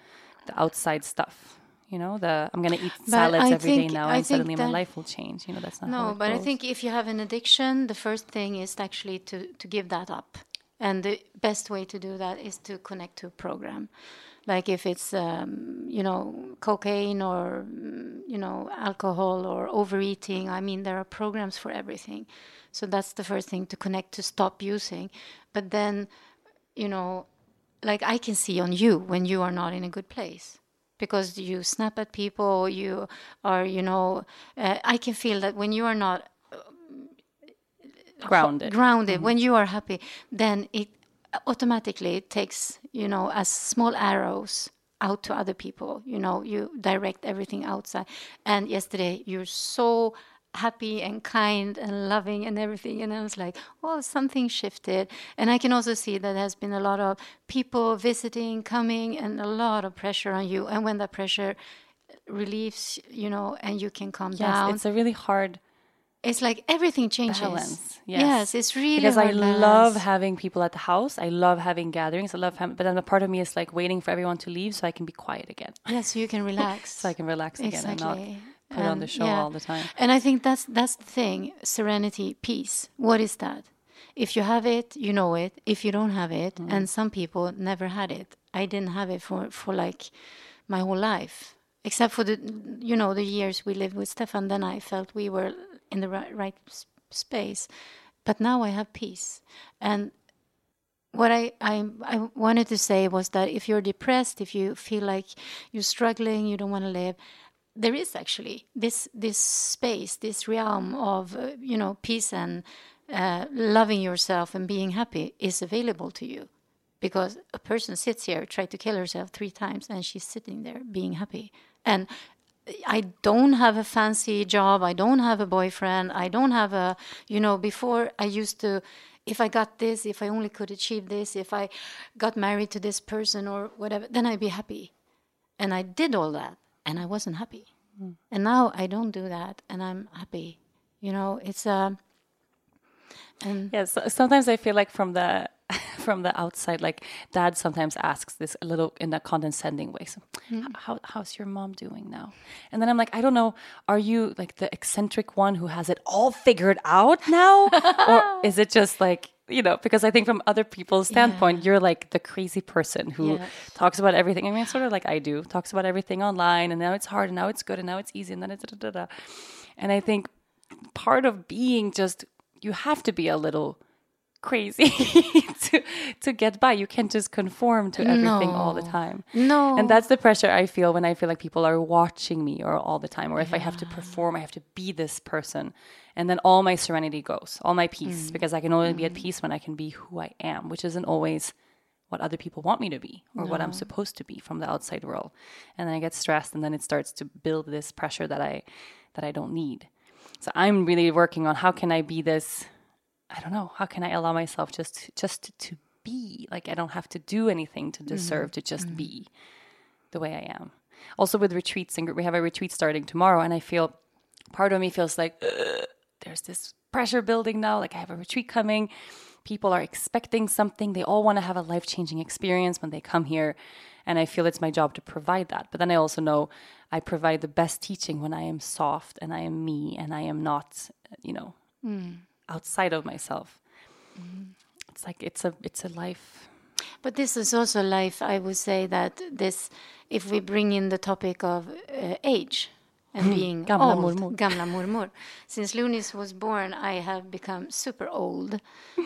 outside stuff. You know, I'm going to eat salads every day now, and suddenly my life will change. You know, that's not how it goes. I think if you have an addiction, the first thing is actually to give that up. And the best way to do that is to connect to a program. Like if it's, you know, cocaine or, you know, alcohol or overeating. I mean, there are programs for everything. So that's the first thing, to connect, to stop using. But then, you know, like I can see on you when you are not in a good place. Because you snap at people, you are, you know, I can feel that when you are not grounded, when you are happy, then it automatically takes, you know, as small arrows out to other people. You know, you direct everything outside. And yesterday you're so happy and kind and loving and everything, and I was like, oh, something shifted. And I can also see that there's been a lot of people visiting, coming, and a lot of pressure on you. And when that pressure relieves, you know, and you can calm down, it's a really hard. It's like everything changes. Balance. Yes, it's really because hard love having people at the house. I love having gatherings. I love, but then a part of me is like waiting for everyone to leave so I can be quiet again. Yes, so you can relax. So I can relax again and not put on the show all the time. And I think that's the thing: serenity, peace. What is that? If you have it, you know it. If you don't have it, and some people never had it. I didn't have it for like my whole life, except for the years we lived with Stefan. Then I felt we were in the right space, but now I have peace. And what I wanted to say was that if you're depressed, if you feel like you're struggling, you don't want to live, there is actually this space, this realm of you know, peace and loving yourself and being happy is available to you. Because a person sits here, tried to kill herself 3 times, and she's sitting there being happy. And I don't have a fancy job. I don't have a boyfriend. I don't have a, you know, before I used to, if I got this, if I only could achieve this, if I got married to this person or whatever, then I'd be happy. And I did all that and I wasn't happy. And now I don't do that and I'm happy. You know, it's so sometimes I feel like from the outside, like dad sometimes asks this a little in a condescending way. So how's your mom doing now? And then I'm like, I don't know. Are you like the eccentric one who has it all figured out now? Or is it just like, you know, because I think from other people's standpoint, you're like the crazy person who talks about everything. I mean, sort of like I do, talks about everything online, and now it's hard and now it's good and now it's easy. And then it's And I think part of being just, you have to be a little crazy to get by. You can't just conform to everything all the time. No. And that's the pressure I feel when I feel like people are watching me or all the time, or if I have to perform, I have to be this person. And then all my serenity goes, all my peace, because I can only be at peace when I can be who I am, which isn't always what other people want me to be or what I'm supposed to be from the outside world. And then I get stressed, and then it starts to build this pressure that I don't need. So I'm really working on how can I be this I don't know, how can I allow myself just to be? Like, I don't have to do anything to deserve to just be the way I am. Also with retreats, and we have a retreat starting tomorrow, and I feel, part of me feels like, there's this pressure building now, like I have a retreat coming. People are expecting something. They all want to have a life-changing experience when they come here. And I feel it's my job to provide that. But then I also know I provide the best teaching when I am soft and I am me and I am not, you know, outside of myself. It's like, it's a life. But this is also life. I would say that this, if we bring in the topic of age, and being gamla old, mormor. Gamla mormor. Since Lunis was born, I have become super old.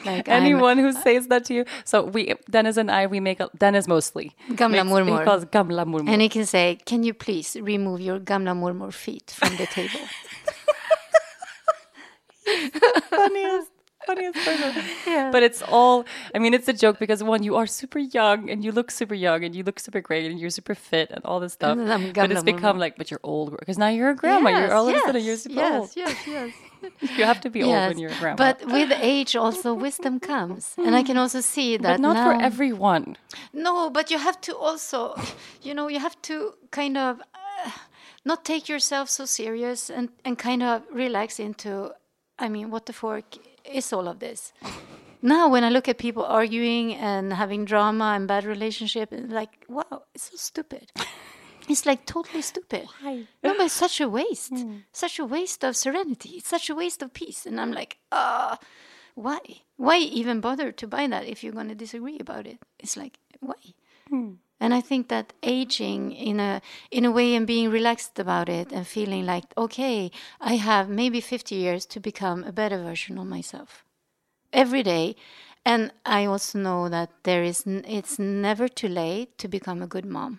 Like anyone who says that to you. So we, Dennis and I, we make up, Dennis mostly. Gamla mormor. He calls gamla mormor. And he can say, can you please remove your gamla mormor feet from the table? Funniest person. Yeah. But it's all, I mean, it's a joke because one, you are super young and you look super young and you look super great and you're super fit and all this stuff. But it's become like, but you're old because now you're a grandma. Yes, you're all of a sudden you're super old. Yes. You have to be old when you're a grandma. But with age also wisdom comes. And I can also see that. But not now, for everyone. No, but you have to also, you know, you have to kind of not take yourself so serious and kind of relax into, I mean, what the fork is all of this. Now when I look at people arguing and having drama and bad relationship, like, wow, it's so stupid. It's like totally stupid. Why? No, but it's such a waste. Such a waste of serenity. It's such a waste of peace. And I'm like, why? Why even bother to buy that if you're going to disagree about it? It's like, why? And I think that aging in a way and being relaxed about it and feeling like, okay, I have maybe 50 years to become a better version of myself every day. And I also know that there is it's never too late to become a good mom.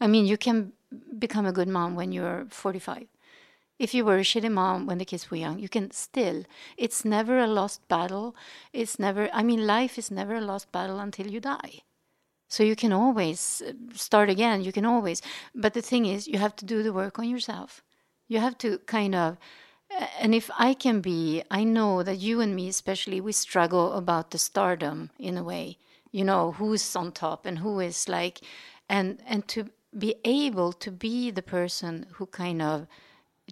I mean, you can become a good mom when you're 45. If you were a shitty mom when the kids were young, you can still. It's never a lost battle. It's never, I mean, life is never a lost battle until you die. So you can always start again. You can always. But the thing is, you have to do the work on yourself. You have to kind of, and if I can be, I know that you and me especially, we struggle about the stardom in a way. You know, who's on top and who is like, and to be able to be the person who kind of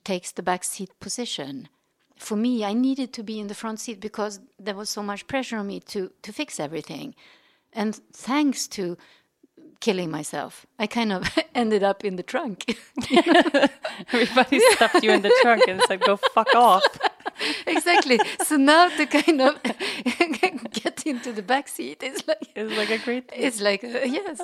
takes the backseat position. For me, I needed to be in the front seat because there was so much pressure on me to fix everything. And thanks to killing myself, I kind of ended up in the trunk. Everybody stuffed you in the trunk and it's like, go fuck off. Exactly. So now to kind of get into the back seat is like... It's like a great thing. It's like, yes.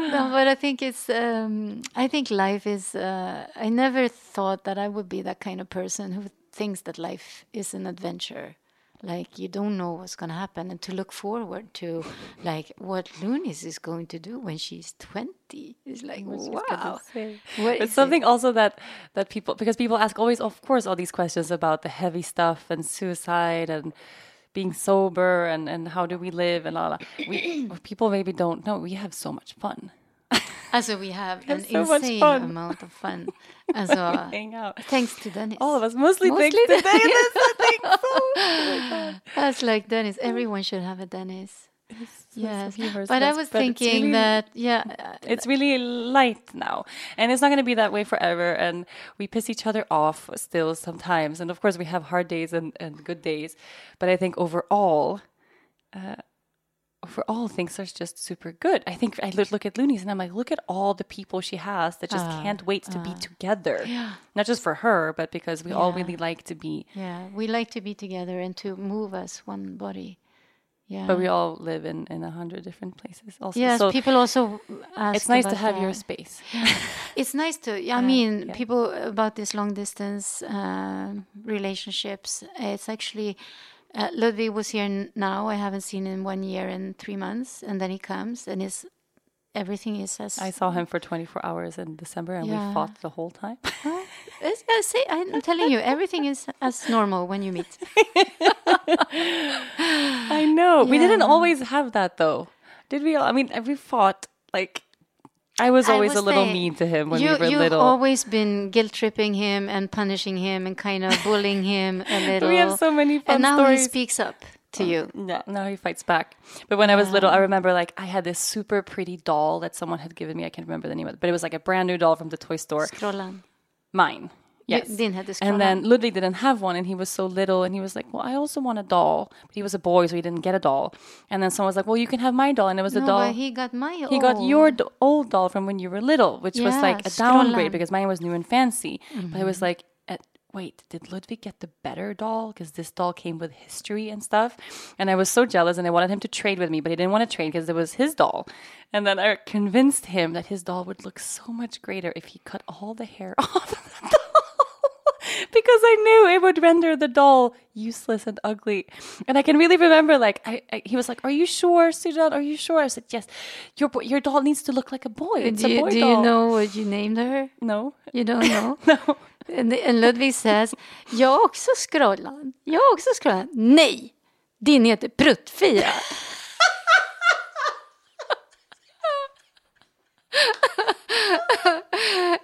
No, but I think it's... I think life is... I never thought that I would be that kind of person who thinks that life is an adventure. Like, you don't know what's going to happen. And to look forward to, like, what Lunis is going to do when she's 20 is like, wow. It's something also that people, because people ask always, of course, all these questions about the heavy stuff and suicide and being sober and how do we live and all that. People maybe don't know. We have so much fun. Also, we have an insane amount of fun. Also, thanks to Dennis. All of us, mostly thanks to Dennis, I think. Oh, that's like Dennis. Everyone should have a Dennis. Yes, but I was thinking really, that, it's really light now. And it's not going to be that way forever. And we piss each other off still sometimes. And of course, we have hard days and good days. But I think overall, things are just super good. I think I look at Lunis and I'm like, look at all the people she has that just can't wait to be together. Yeah. Not just for her, but because we all really like to be. Yeah, we like to be together and to move as one body. Yeah. But we all live in 100 different places also. Yes, so people also ask. It's nice to have your space. Yeah. It's nice to, people about this long distance relationships, it's actually... Ludwig was here now. I haven't seen him 1 year and 3 months, and then he comes, and everything is as... I saw him for 24 hours in December, and we fought the whole time. I'm telling you, everything is as normal when you meet. I know. Yeah. We didn't always have that, though. Did we? I mean, we fought, like... I was always a little mean to him when we were little. You've always been guilt-tripping him and punishing him and kind of bullying him a little. We have so many fun stories. And now he speaks up to you. No, now he fights back. But when I was little, I remember like I had this super pretty doll that someone had given me. I can't remember the name of it. But it was like a brand new doll from the toy store. Scrollan. Mine. Yes. Didn't have this. And then Ludwig didn't have one, and he was so little, and he was like, well, I also want a doll. But he was a boy, so he didn't get a doll. And then someone was like, well, you can have my doll. And it was a doll. But he got my old. He got your old doll from when you were little, which was like a downgrade because mine was new and fancy. Mm-hmm. But I was like, wait, did Ludwig get the better doll? Because this doll came with history and stuff. And I was so jealous, and I wanted him to trade with me, but he didn't want to trade because it was his doll. And then I convinced him that his doll would look so much greater if he cut all the hair off of the doll. Because I knew it would render the doll useless and ugly. And I can really remember, like, he was like, are you sure, Suzanne? Are you sure? I said, yes. Your doll needs to look like a boy. It's a boy doll. Do you know what you named her? No. You don't know? No. And Ludwig says, jag också scrollan. Jag också scrollan. Nej, din heter Pruttfia.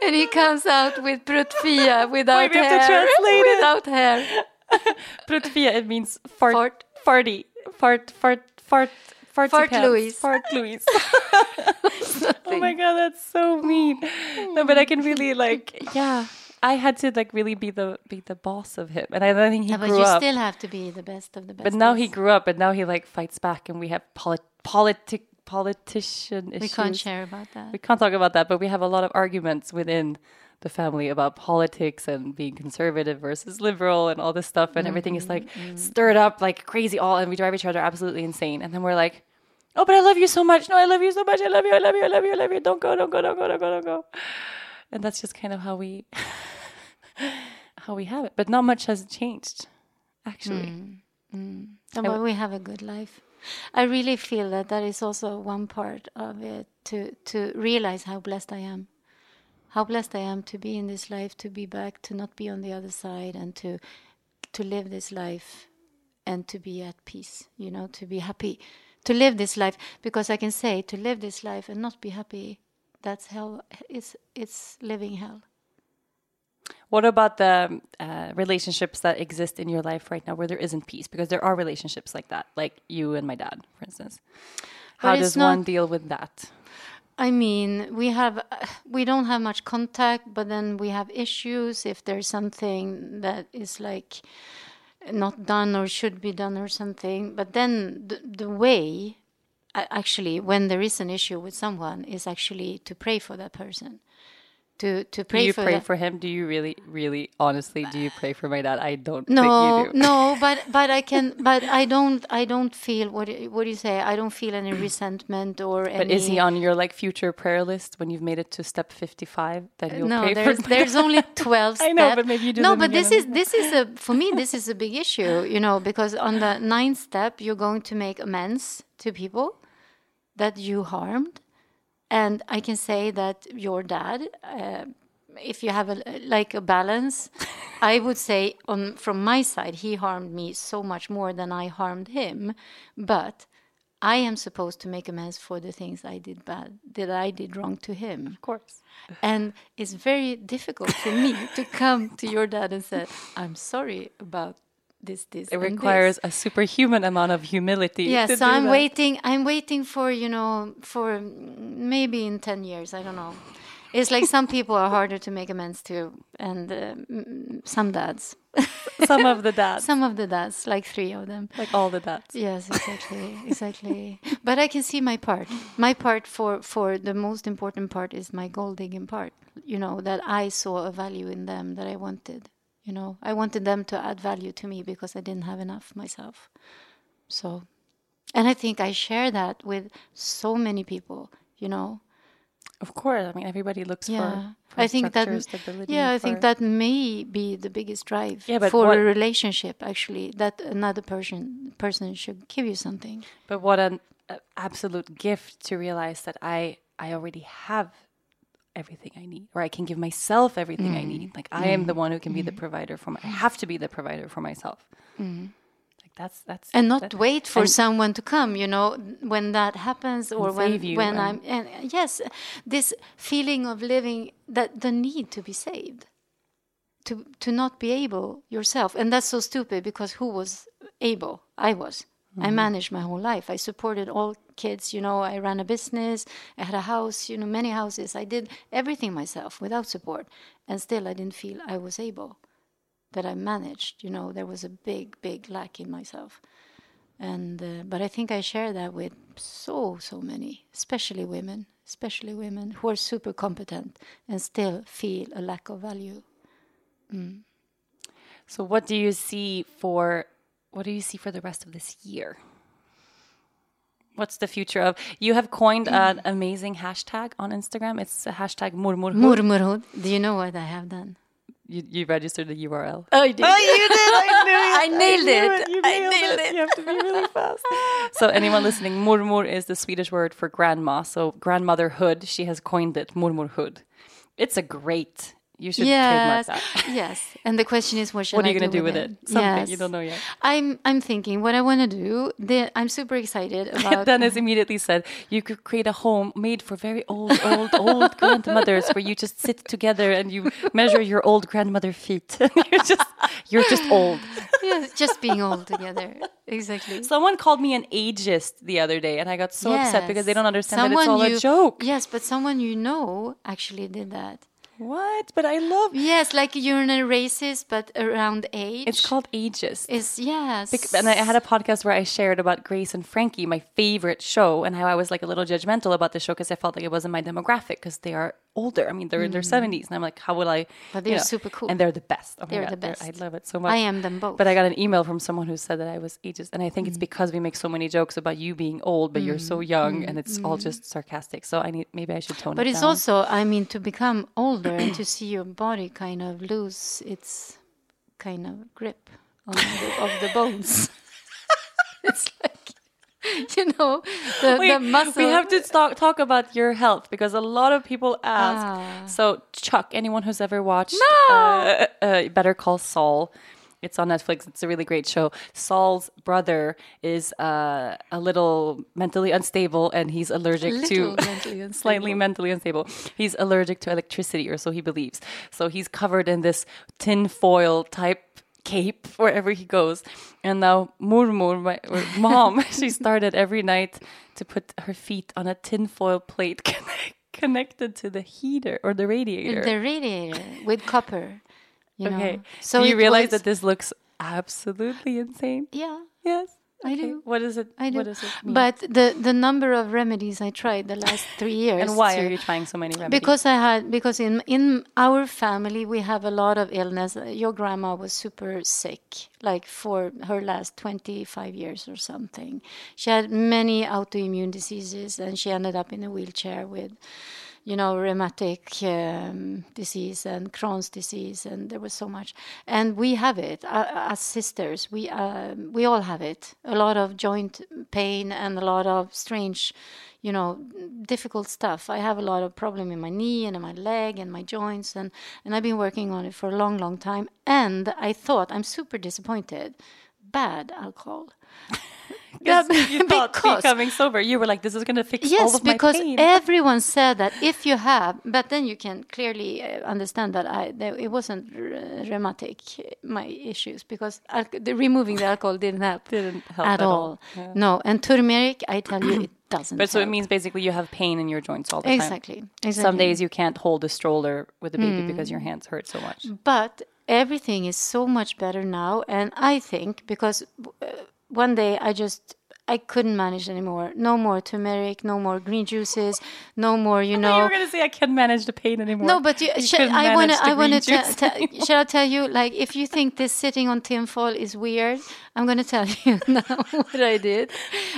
And he comes out with Pruttfia without hair. We have to translate it. Without hair. Pruttfia, it means farty. Fart Louise. Fart Louise. Oh my God, that's so mean. No, but I can really I had to really be the boss of him, and I don't think he grew up. But you still have to be the best of the best. But now he grew up, and now he fights back, and we have politician issues. We can't share about that. We can't talk about that, but we have a lot of arguments within the family about politics and being conservative versus liberal and all this stuff, and everything is stirred up like crazy, and we drive each other absolutely insane. And then we're like, oh, but I love you so much. No, I love you so much. I love you. I love you. I love you. I love you. Don't go. And that's just kind of how we. How we have it, but not much has changed, actually. But we have a good life. I really feel that is also one part of it, to realize how blessed I am. How blessed I am to be in this life, to be back, to not be on the other side, and to live this life and to be at peace, to be happy. To live this life, because I can say to live this life and not be happy, that's hell. It's living hell. What about the relationships that exist in your life right now where there isn't peace? Because there are relationships like that, like you and my dad, for instance. How does one deal with that? I mean, we don't have much contact, but then we have issues if there's something that is like not done or should be done or something. But then the way, actually, when there is an issue with someone, is actually to pray for that person. To pray for him. Do you pray for him? Do you really, really, honestly, do you pray for my dad? I don't think you do. No, but I can, but I don't feel, what do you say? I don't feel any resentment or any... But is he on your future prayer list when you've made it to step 55 that you'll pray for? No, there's only 12 steps. I know, but maybe you do. No, but this is a big issue, because on the 9th step, you're going to make amends to people that you harmed. And I can say that your dad, if you have a balance, I would say from my side, he harmed me so much more than I harmed him. But I am supposed to make amends for the things I did bad, that I did wrong to him. Of course. And it's very difficult for me to come to your dad and say, I'm sorry about this. It requires a superhuman amount of humility. Yes, yeah, so I'm waiting. I'm waiting for for maybe in 10 years. I don't know. It's like some people are harder to make amends to, and some dads. Some of the dads. Some of the dads, like 3 of them. Like all the dads. Yes, exactly. But I can see my part. My part for the most important part is my gold digging part. That I saw a value in them that I wanted. I wanted them to add value to me because I didn't have enough myself. So, and I think I share that with so many people, Of course. I mean, everybody looks for structure, stability. Yeah, I think that may be the biggest drive for a relationship, actually, that another person should give you something. But what an absolute gift to realize that I already have everything I need, or I can give myself everything I need. I am the one who can be the provider for myself. I have to be the provider for myself. That's and not that, wait for someone to come, you know, when that happens, or when I'm yes, this feeling of living, that the need to be saved, to not be able yourself. And that's so stupid, because who was able? I was. Mm-hmm. I managed my whole life. I supported all kids, you know, I ran a business, I had a house, you know, many houses. I did everything myself without support. And still I didn't feel I was able, that I managed, you know. There was a big, big lack in myself. And but I think I share that with so many, especially women who are super competent and still feel a lack of value. Mm. So what do you see for the rest of this year? What's the future of? You have coined an amazing hashtag on Instagram. It's a hashtag Murmurhud. Murmurhud. Do you know what I have done? You registered the URL. Oh, I did. Oh, you did. I knew it. I nailed it. You have to be really fast. So anyone listening, Murmur is the Swedish word for grandma. So grandmotherhood, she has coined it, Murmurhud. It's a great... You should trademark that. Yes. And the question is, what are you going to do with it? Something you don't know yet. I'm thinking what I want to do. I'm super excited about... Dennis immediately said, you could create a home made for very old grandmothers, where you just sit together and you measure your old grandmother feet. You're just old. Yes, just being old together. Exactly. Someone called me an ageist the other day, and I got so upset because they don't understand that it's all a joke. Yes, but someone you know actually did that. What? But I love... Yes, like urinary races, but around age. It's called ageist. Yes. And I had a podcast where I shared about Grace and Frankie, my favorite show, and how I was like a little judgmental about the show because I felt like it wasn't my demographic, because they are older. I mean, they're in their 70s. And I'm like, how will I... But they're super cool. And they're the best. Oh, they're the best. I love it so much. I am them both. But I got an email from someone who said that I was ageist. And I think it's because we make so many jokes about you being old, but you're so young, and it's all just sarcastic. So maybe I should tone it down. But it's also, I mean, to become old, and to see your body kind of lose its kind of grip on the bones. It's like, you know, the muscle. We have to talk about your health, because a lot of people ask. So Chuck, anyone who's ever watched Better Call Saul, it's on Netflix. It's a really great show. Saul's brother is a little mentally unstable, and he's allergic to... Slightly mentally unstable. He's allergic to electricity, or so he believes. So he's covered in this tinfoil type cape wherever he goes. And now Murmur, my mom, she started every night to put her feet on a tinfoil plate connected to the heater or the radiator. The radiator with copper. You know? So do you realize that this looks absolutely insane? Yeah. Yes. I do. What is it? I do. What does it mean? But the number of remedies I tried the last 3 years. And why are you trying so many remedies? Because in our family we have a lot of illness. Your grandma was super sick, like for her last 25 years or something. She had many autoimmune diseases, and she ended up in a wheelchair with, you know, rheumatic disease and Crohn's disease, and there was so much. And we have it as sisters. We all have it. A lot of joint pain and a lot of strange, you know, difficult stuff. I have a lot of problem in my knee and in my leg and my joints, and I've been working on it for a long, long time. And I thought, I'm super disappointed. Bad alcohol. You thought becoming sober, you were like, this is going to fix all of my pain. Yes, because everyone said that if you have, but then you can clearly understand that it wasn't rheumatic, my issues, because removing the alcohol didn't help at all. Yeah. No, and turmeric, I tell you, it doesn't help. So it means basically you have pain in your joints all the time. Exactly. Some days you can't hold a stroller with a baby because your hands hurt so much. But everything is so much better now, and I think because... one day I couldn't manage anymore. No more turmeric, no more green juices, no more, you know. I thought you were going to say I can't manage the pain anymore. No, but shall I tell you, like, if you think this sitting on tinfoil is weird, I'm going to tell you now what I did.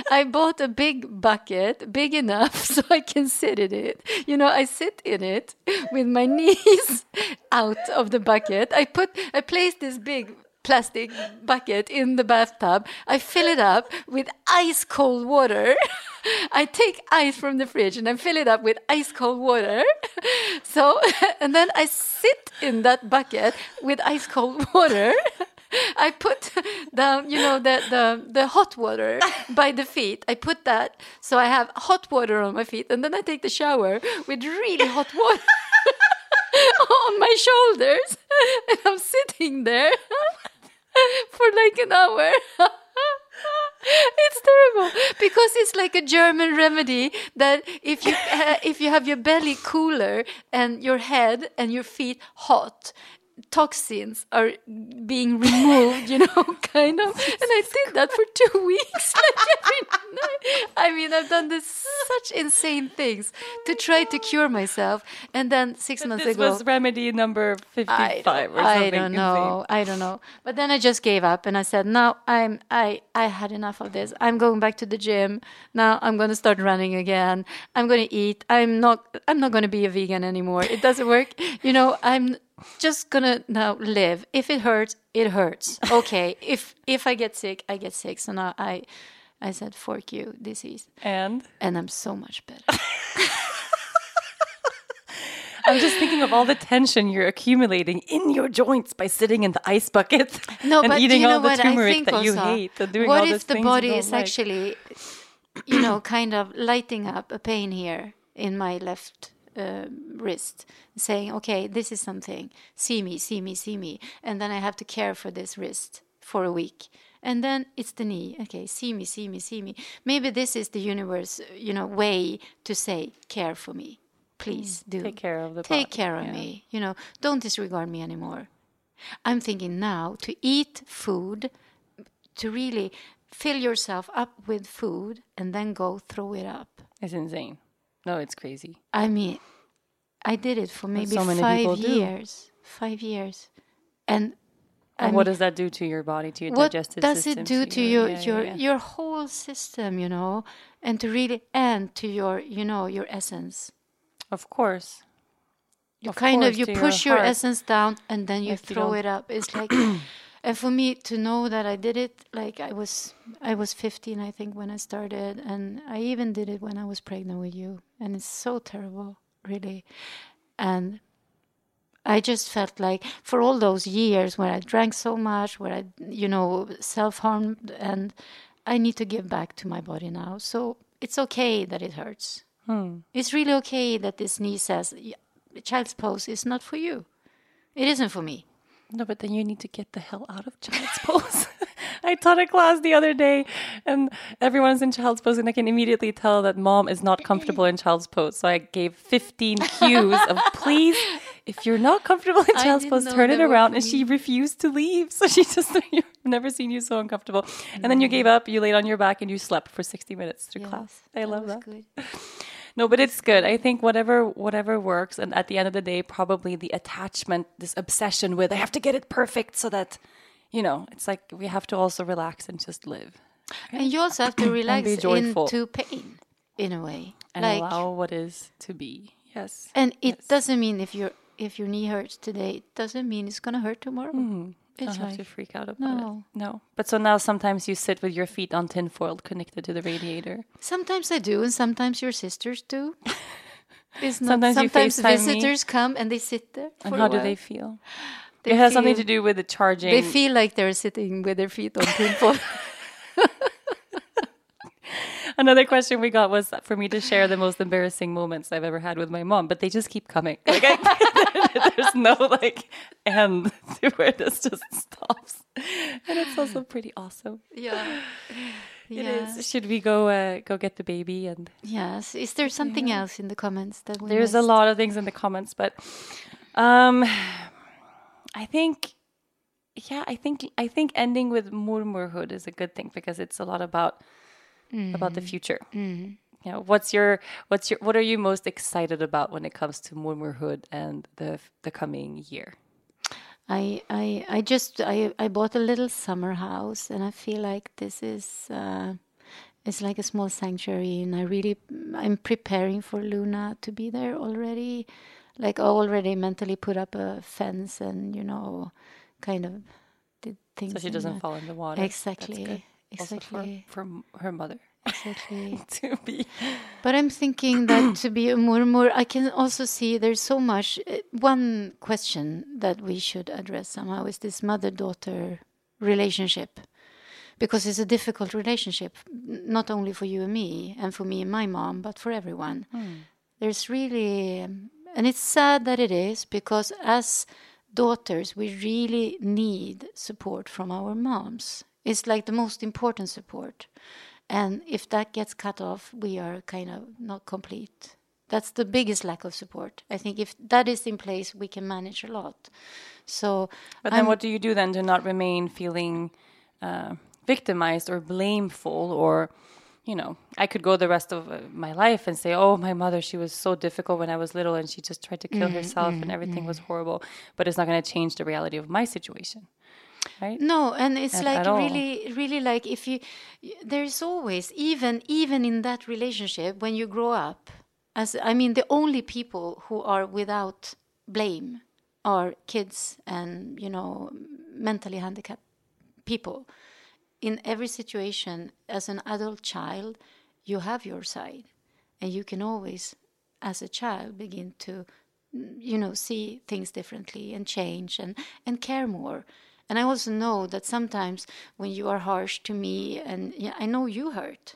I bought a big bucket, big enough so I can sit in it. You know, I sit in it with my knees out of the bucket. I placed this big plastic bucket in the bathtub. I fill it up with ice cold water. I take ice from the fridge and I fill it up with ice cold water. And then I sit in that bucket with ice cold water I put down, you know, the hot water by the feet. I put that, so I have hot water on my feet, and then I take the shower with really hot water on my shoulders, and I'm sitting there for like an hour. It's terrible because it's like a German remedy that if you have your belly cooler and your head and your feet hot, toxins are being removed, you know, kind of. And I did that for 2 weeks. I mean, I've done such insane things to try to cure myself. And then 6 months ago... This was remedy number 55 or something. I don't know. But then I just gave up and I said, no, I had enough of this. I'm going back to the gym. Now I'm going to start running again. I'm going to eat. I'm not going to be a vegan anymore. It doesn't work. You know, I'm... just gonna now live. If it hurts, it hurts. Okay. If I get sick, I get sick. So now I said, fork you, disease. And I'm so much better. I'm just thinking of all the tension you're accumulating in your joints by sitting in the ice bucket and eating all the turmeric that you hate. What if the body is actually, you know, kind of lighting up a pain here in my left wrist, saying, okay, this is something, see me, and then I have to care for this wrist for a week, and then it's the knee, okay, see me, maybe this is the universe, you know, way to say, care for me, please do. Take care of the body. Take care of me, you know, don't disregard me anymore. I'm thinking now to eat food, to really fill yourself up with food and then go throw it up. It's insane. No, it's crazy. I mean, I did it for maybe 5 years. 5 years. And what does that do to your body, to your digestive system? What does it do to your whole system, you know? And to really, and to your, you know, your essence. Of course. You push your essence down and then you throw it up. It's like, and for me to know that I did it, like I was 15, I think, when I started, and I even did it when I was pregnant with you, and it's so terrible, really. And I just felt like for all those years where I drank so much, where I, you know, self-harmed, and I need to give back to my body now. So it's okay that it hurts. It's really okay that this knee says, child's pose is not for you. It isn't for me. No, but then you need to get the hell out of child's pose. I taught a class the other day and everyone's in child's pose and I can immediately tell that mom is not comfortable in child's pose. So I gave 15 cues of, please, if you're not comfortable in child's pose, turn it around. And she refused to leave. So she just, I've never seen you so uncomfortable. No. And then you gave up, you laid on your back and you slept for 60 minutes through class. I love that. Good. No, but it's good. I think whatever works, and at the end of the day, probably the attachment, this obsession with I have to get it perfect so that, you know, it's like we have to also relax and just live. Right? And you also have to relax into pain, in a way. And like, allow what is to be. Yes. And it doesn't mean if your knee hurts today, it doesn't mean it's going to hurt tomorrow. Mm-hmm. Don't have to freak out about it. No. But so now sometimes you sit with your feet on tinfoil connected to the radiator. Sometimes I do, and sometimes your sisters do. Sometimes visitors come and they sit there. And how do they feel? It has something to do with the charging. They feel like they're sitting with their feet on tinfoil. Another question we got was for me to share the most embarrassing moments I've ever had with my mom, but they just keep coming. Like there's no end to where this just stops. And it's also pretty awesome. Yeah. It is. Should we go get the baby? And yes. Is there something else in the comments that we There's missed? A lot of things in the comments, but I think ending with murmurhood is a good thing because it's a lot about the future. Mm-hmm. You know, what are you most excited about when it comes to murmurhood and the coming year? I bought a little summer house and I feel like this is it's like a small sanctuary, and I'm preparing for Luna to be there already. Like I already mentally put up a fence and, you know, kind of did things so she doesn't fall in the water. Exactly. For her mother. Exactly. To be. But I'm thinking that to be a murmur, I can also see there's so much. One question that we should address somehow is this mother-daughter relationship, because it's a difficult relationship, not only for you and me, and for me and my mom, but for everyone. Mm. There's really, and it's sad that it is, because as daughters, we really need support from our moms. It's like the most important support. And if that gets cut off, we are kind of not complete. That's the biggest lack of support. I think if that is in place, we can manage a lot. So, but then what do you do then to not remain feeling victimized or blameful? Or, you know, I could go the rest of my life and say, oh, my mother, she was so difficult when I was little and she just tried to kill herself and everything was horrible. But it's not going to change the reality of my situation. Right? No, and it's like really, really like if you, there's always, even in that relationship, when you grow up, as I mean, the only people who are without blame are kids and, you know, mentally handicapped people. In every situation, as an adult child, you have your side, and you can always, as a child, begin to, you know, see things differently and change and care more. And I also know that sometimes when you are harsh to me, and I know you hurt,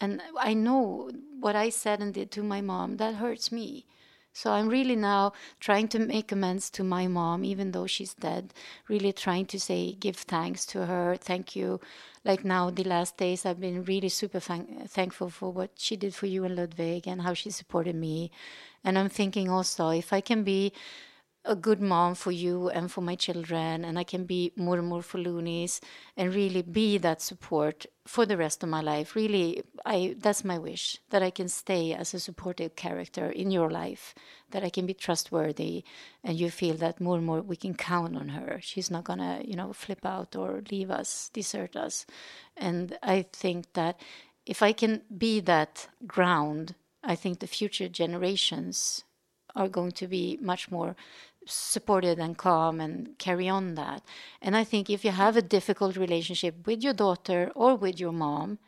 and I know what I said and did to my mom, that hurts me. So I'm really now trying to make amends to my mom, even though she's dead, really trying to say, give thanks to her, thank you. Like now, the last days, I've been really super thankful for what she did for you and Ludwig and how she supported me. And I'm thinking also, if I can be a good mom for you and for my children, and I can be more and more for loonies and really be that support for the rest of my life. Really, that's my wish, that I can stay as a supportive character in your life, that I can be trustworthy, and you feel that more and more we can count on her. She's not gonna, you know, flip out or leave us, desert us. And I think that if I can be that ground, I think the future generations are going to be much more supported and calm and carry on that. And I think if you have a difficult relationship with your daughter or with your mom,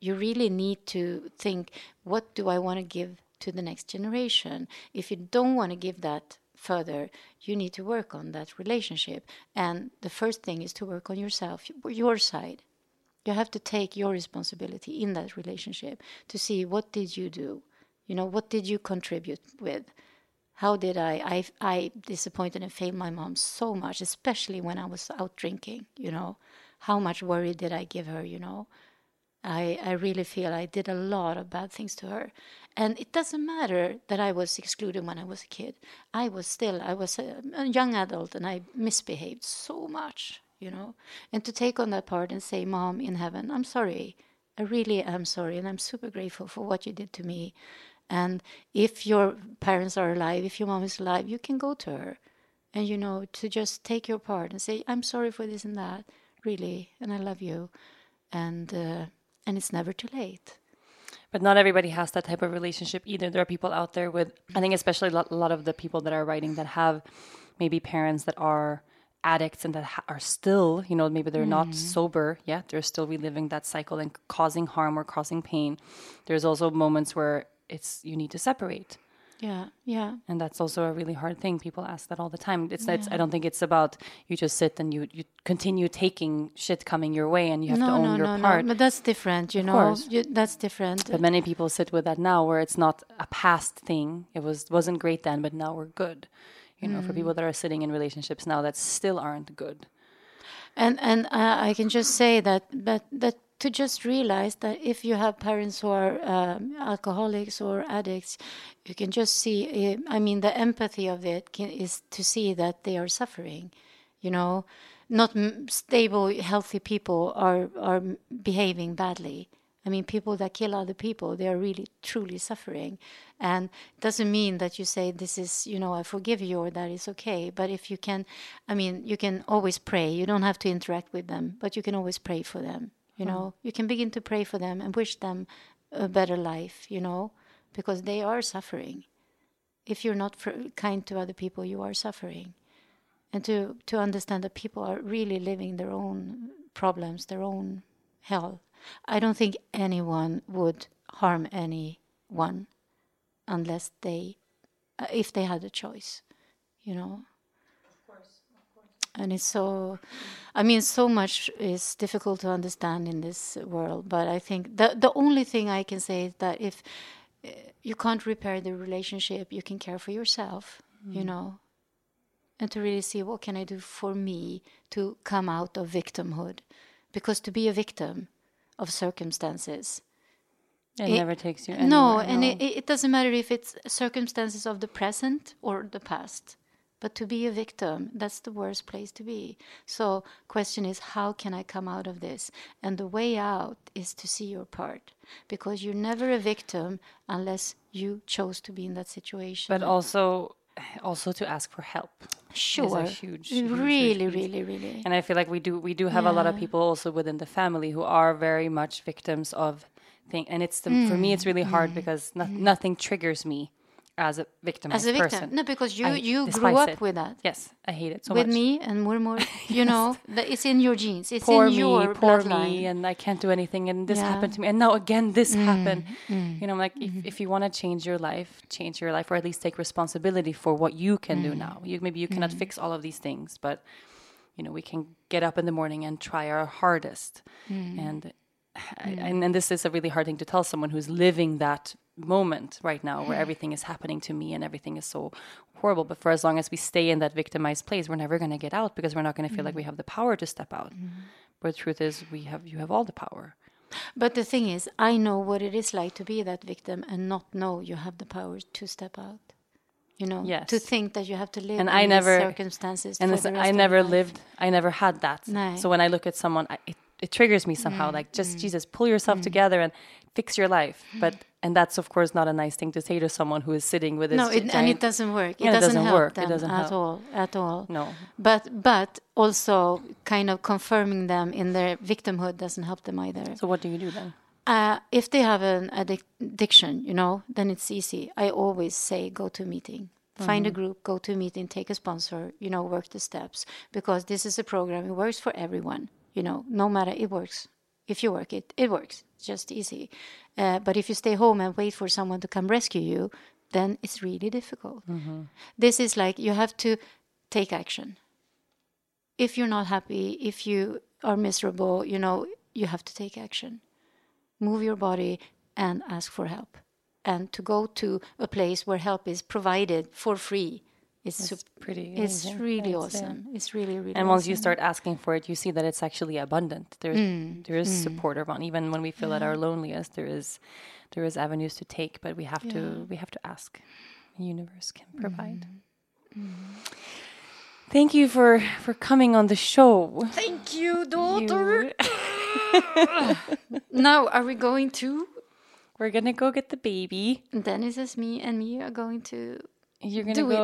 you really need to think, what do I want to give to the next generation? If you don't want to give that further, you need to work on that relationship. And the first thing is to work on yourself, your side. You have to take your responsibility in that relationship to see, what did you do? You know, what did you contribute with? How did I disappointed and failed my mom so much, especially when I was out drinking, you know. How much worry did I give her, you know. I really feel I did a lot of bad things to her. And it doesn't matter that I was excluded when I was a kid. I was a young adult, and I misbehaved so much, you know. And to take on that part and say, Mom in heaven, I'm sorry. I really am sorry, and I'm super grateful for what you did to me. And if your parents are alive, if your mom is alive, you can go to her and, you know, to just take your part and say, I'm sorry for this and that, really, and I love you. And it's never too late. But not everybody has that type of relationship either. There are people out there with, I think especially a lot of the people that are writing that have maybe parents that are addicts and that are still, you know, maybe they're not sober yet. They're still reliving that cycle and causing harm or causing pain. There's also moments where it's, you need to separate. Yeah, yeah. And that's also a really hard thing. People ask that all the time. It's I don't think it's about you just sit and you continue taking shit coming your way and you have to own your part. No, but that's different, you know. That's different. But many people sit with that now where it's not a past thing. It wasn't great then, but now we're good. You know, for people that are sitting in relationships now that still aren't good. And I can just say that to just realize that if you have parents who are alcoholics or addicts, you can just see, the empathy of it is to see that they are suffering. You know, not stable, healthy people are behaving badly. I mean, people that kill other people, they are really, truly suffering. And it doesn't mean that you say, this is, you know, I forgive you or that is okay. But if you can, you can always pray. You don't have to interact with them, but you can always pray for them. You know, you can begin to pray for them and wish them a better life, you know, because they are suffering. If you're not kind to other people, you are suffering. And to understand that people are really living their own problems, their own hell. I don't think anyone would harm anyone unless if they had a choice, you know. And it's so, I mean, so much is difficult to understand in this world. But I think the only thing I can say is that if you can't repair the relationship, you can care for yourself, you know, and to really see what can I do for me to come out of victimhood. Because to be a victim of circumstances... It never takes you anywhere. No, and it doesn't matter if it's circumstances of the present or the past. But to be a victim, that's the worst place to be. So question is, how can I come out of this? And the way out is to see your part. Because you're never a victim unless you chose to be in that situation. But also to ask for help. Sure. Is a huge really, really, really. And I feel like we do have a lot of people also within the family who are very much victims of things. And it's for me, it's really hard because nothing triggers me. As a victim person. No, because you grew up with that. Yes, I hate it so much. With me and more, you know, it's in your genes. It's in your bloodline. And I can't do anything, and this happened to me. And now again, this happened. You know, I'm like, if you want to change your life, or at least take responsibility for what you can do now. Maybe you cannot fix all of these things, but, you know, we can get up in the morning and try our hardest. And this is a really hard thing to tell someone who's living that moment right now where everything is happening to me and everything is so horrible, but for as long as we stay in that victimized place, we're never going to get out because we're not going to feel like we have the power to step out. But the truth is, you have all the power. But the thing is, I know what it is like to be that victim and not know you have the power to step out. You know, to think that you have to live in these circumstances. And I never had that. No. So when I look at someone, it triggers me somehow. Like, just Jesus, pull yourself together and fix your life. And that's, of course, not a nice thing to say to someone who is sitting with this giant... No, and it doesn't work. It doesn't help them at all. No. But also kind of confirming them in their victimhood doesn't help them either. So what do you do then? If they have an addiction, you know, then it's easy. I always say go to a meeting. Find a group, go to a meeting, take a sponsor, you know, work the steps. Because this is a program. It works for everyone, you know, no matter, it works. If you work it, it works. It's just easy. But if you stay home and wait for someone to come rescue you, then it's really difficult. This is like you have to take action. If you're not happy, if you are miserable, you know, you have to take action. Move your body and ask for help. And to go to a place where help is provided for free. It's really awesome. It's really, really And once awesome. You start asking for it, you see that it's actually abundant. There is support around. Even when we feel at our loneliest, there is avenues to take, but we have to ask. The universe can provide. Thank you for coming on the show. Thank you, daughter. Now, are we going to? We're going to go get the baby. Dennis is me, and me are going to... You're gonna go to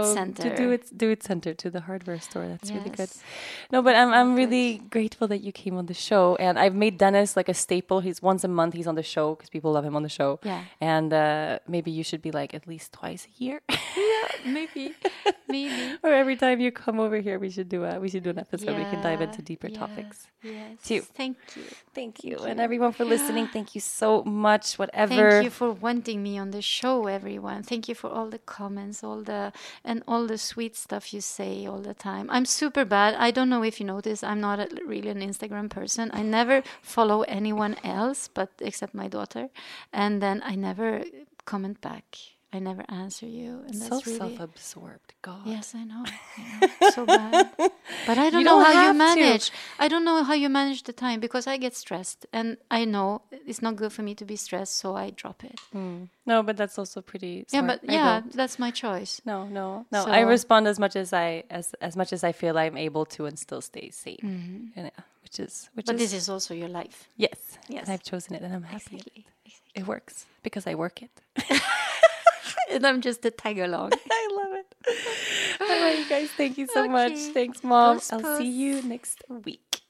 Do It Center to the hardware store. That's really good. No, but I'm really grateful that you came on the show, and I've made Dennis like a staple. He's once a month. He's on the show because people love him on the show. Yeah, and maybe you should be like at least twice a year. Maybe. Or every time you come over here, we should do an episode where we can dive into deeper topics. Yes. Thank you, and everyone for listening. Thank you so much. Thank you for wanting me on the show, everyone. Thank you for all the comments, all the sweet stuff you say all the time. I'm super bad. I don't know if you notice, I'm not really an Instagram person. I never follow anyone else, but except my daughter, and then I never comment back. I never answer you. And that's really self-absorbed. God. Yes, I know. So bad. But I don't know how you manage. I don't know how you manage the time because I get stressed. And I know it's not good for me to be stressed, so I drop it. No, but that's also pretty smart. Yeah, but that's my choice. No. So I respond as much as I feel I'm able to and still stay safe. But this is also your life. Yes. And I've chosen it and I'm happy. Exactly. It works because I work it. And I'm just a tag along. I love it. All right, you guys, thank you so much. Thanks, Mom. I'll see you next week.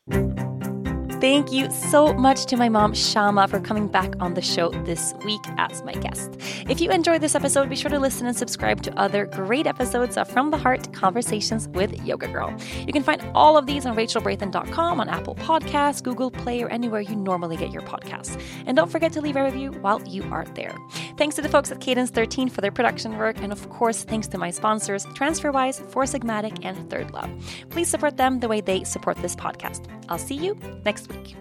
Thank you so much to my mom, Shama, for coming back on the show this week as my guest. If you enjoyed this episode, be sure to listen and subscribe to other great episodes of From the Heart Conversations with Yoga Girl. You can find all of these on rachelbraithen.com, on Apple Podcasts, Google Play, or anywhere you normally get your podcasts. And don't forget to leave a review while you are there. Thanks to the folks at Cadence 13 for their production work, and of course, thanks to my sponsors, TransferWise, Four Sigmatic, and Third Love. Please support them the way they support this podcast. I'll see you next week.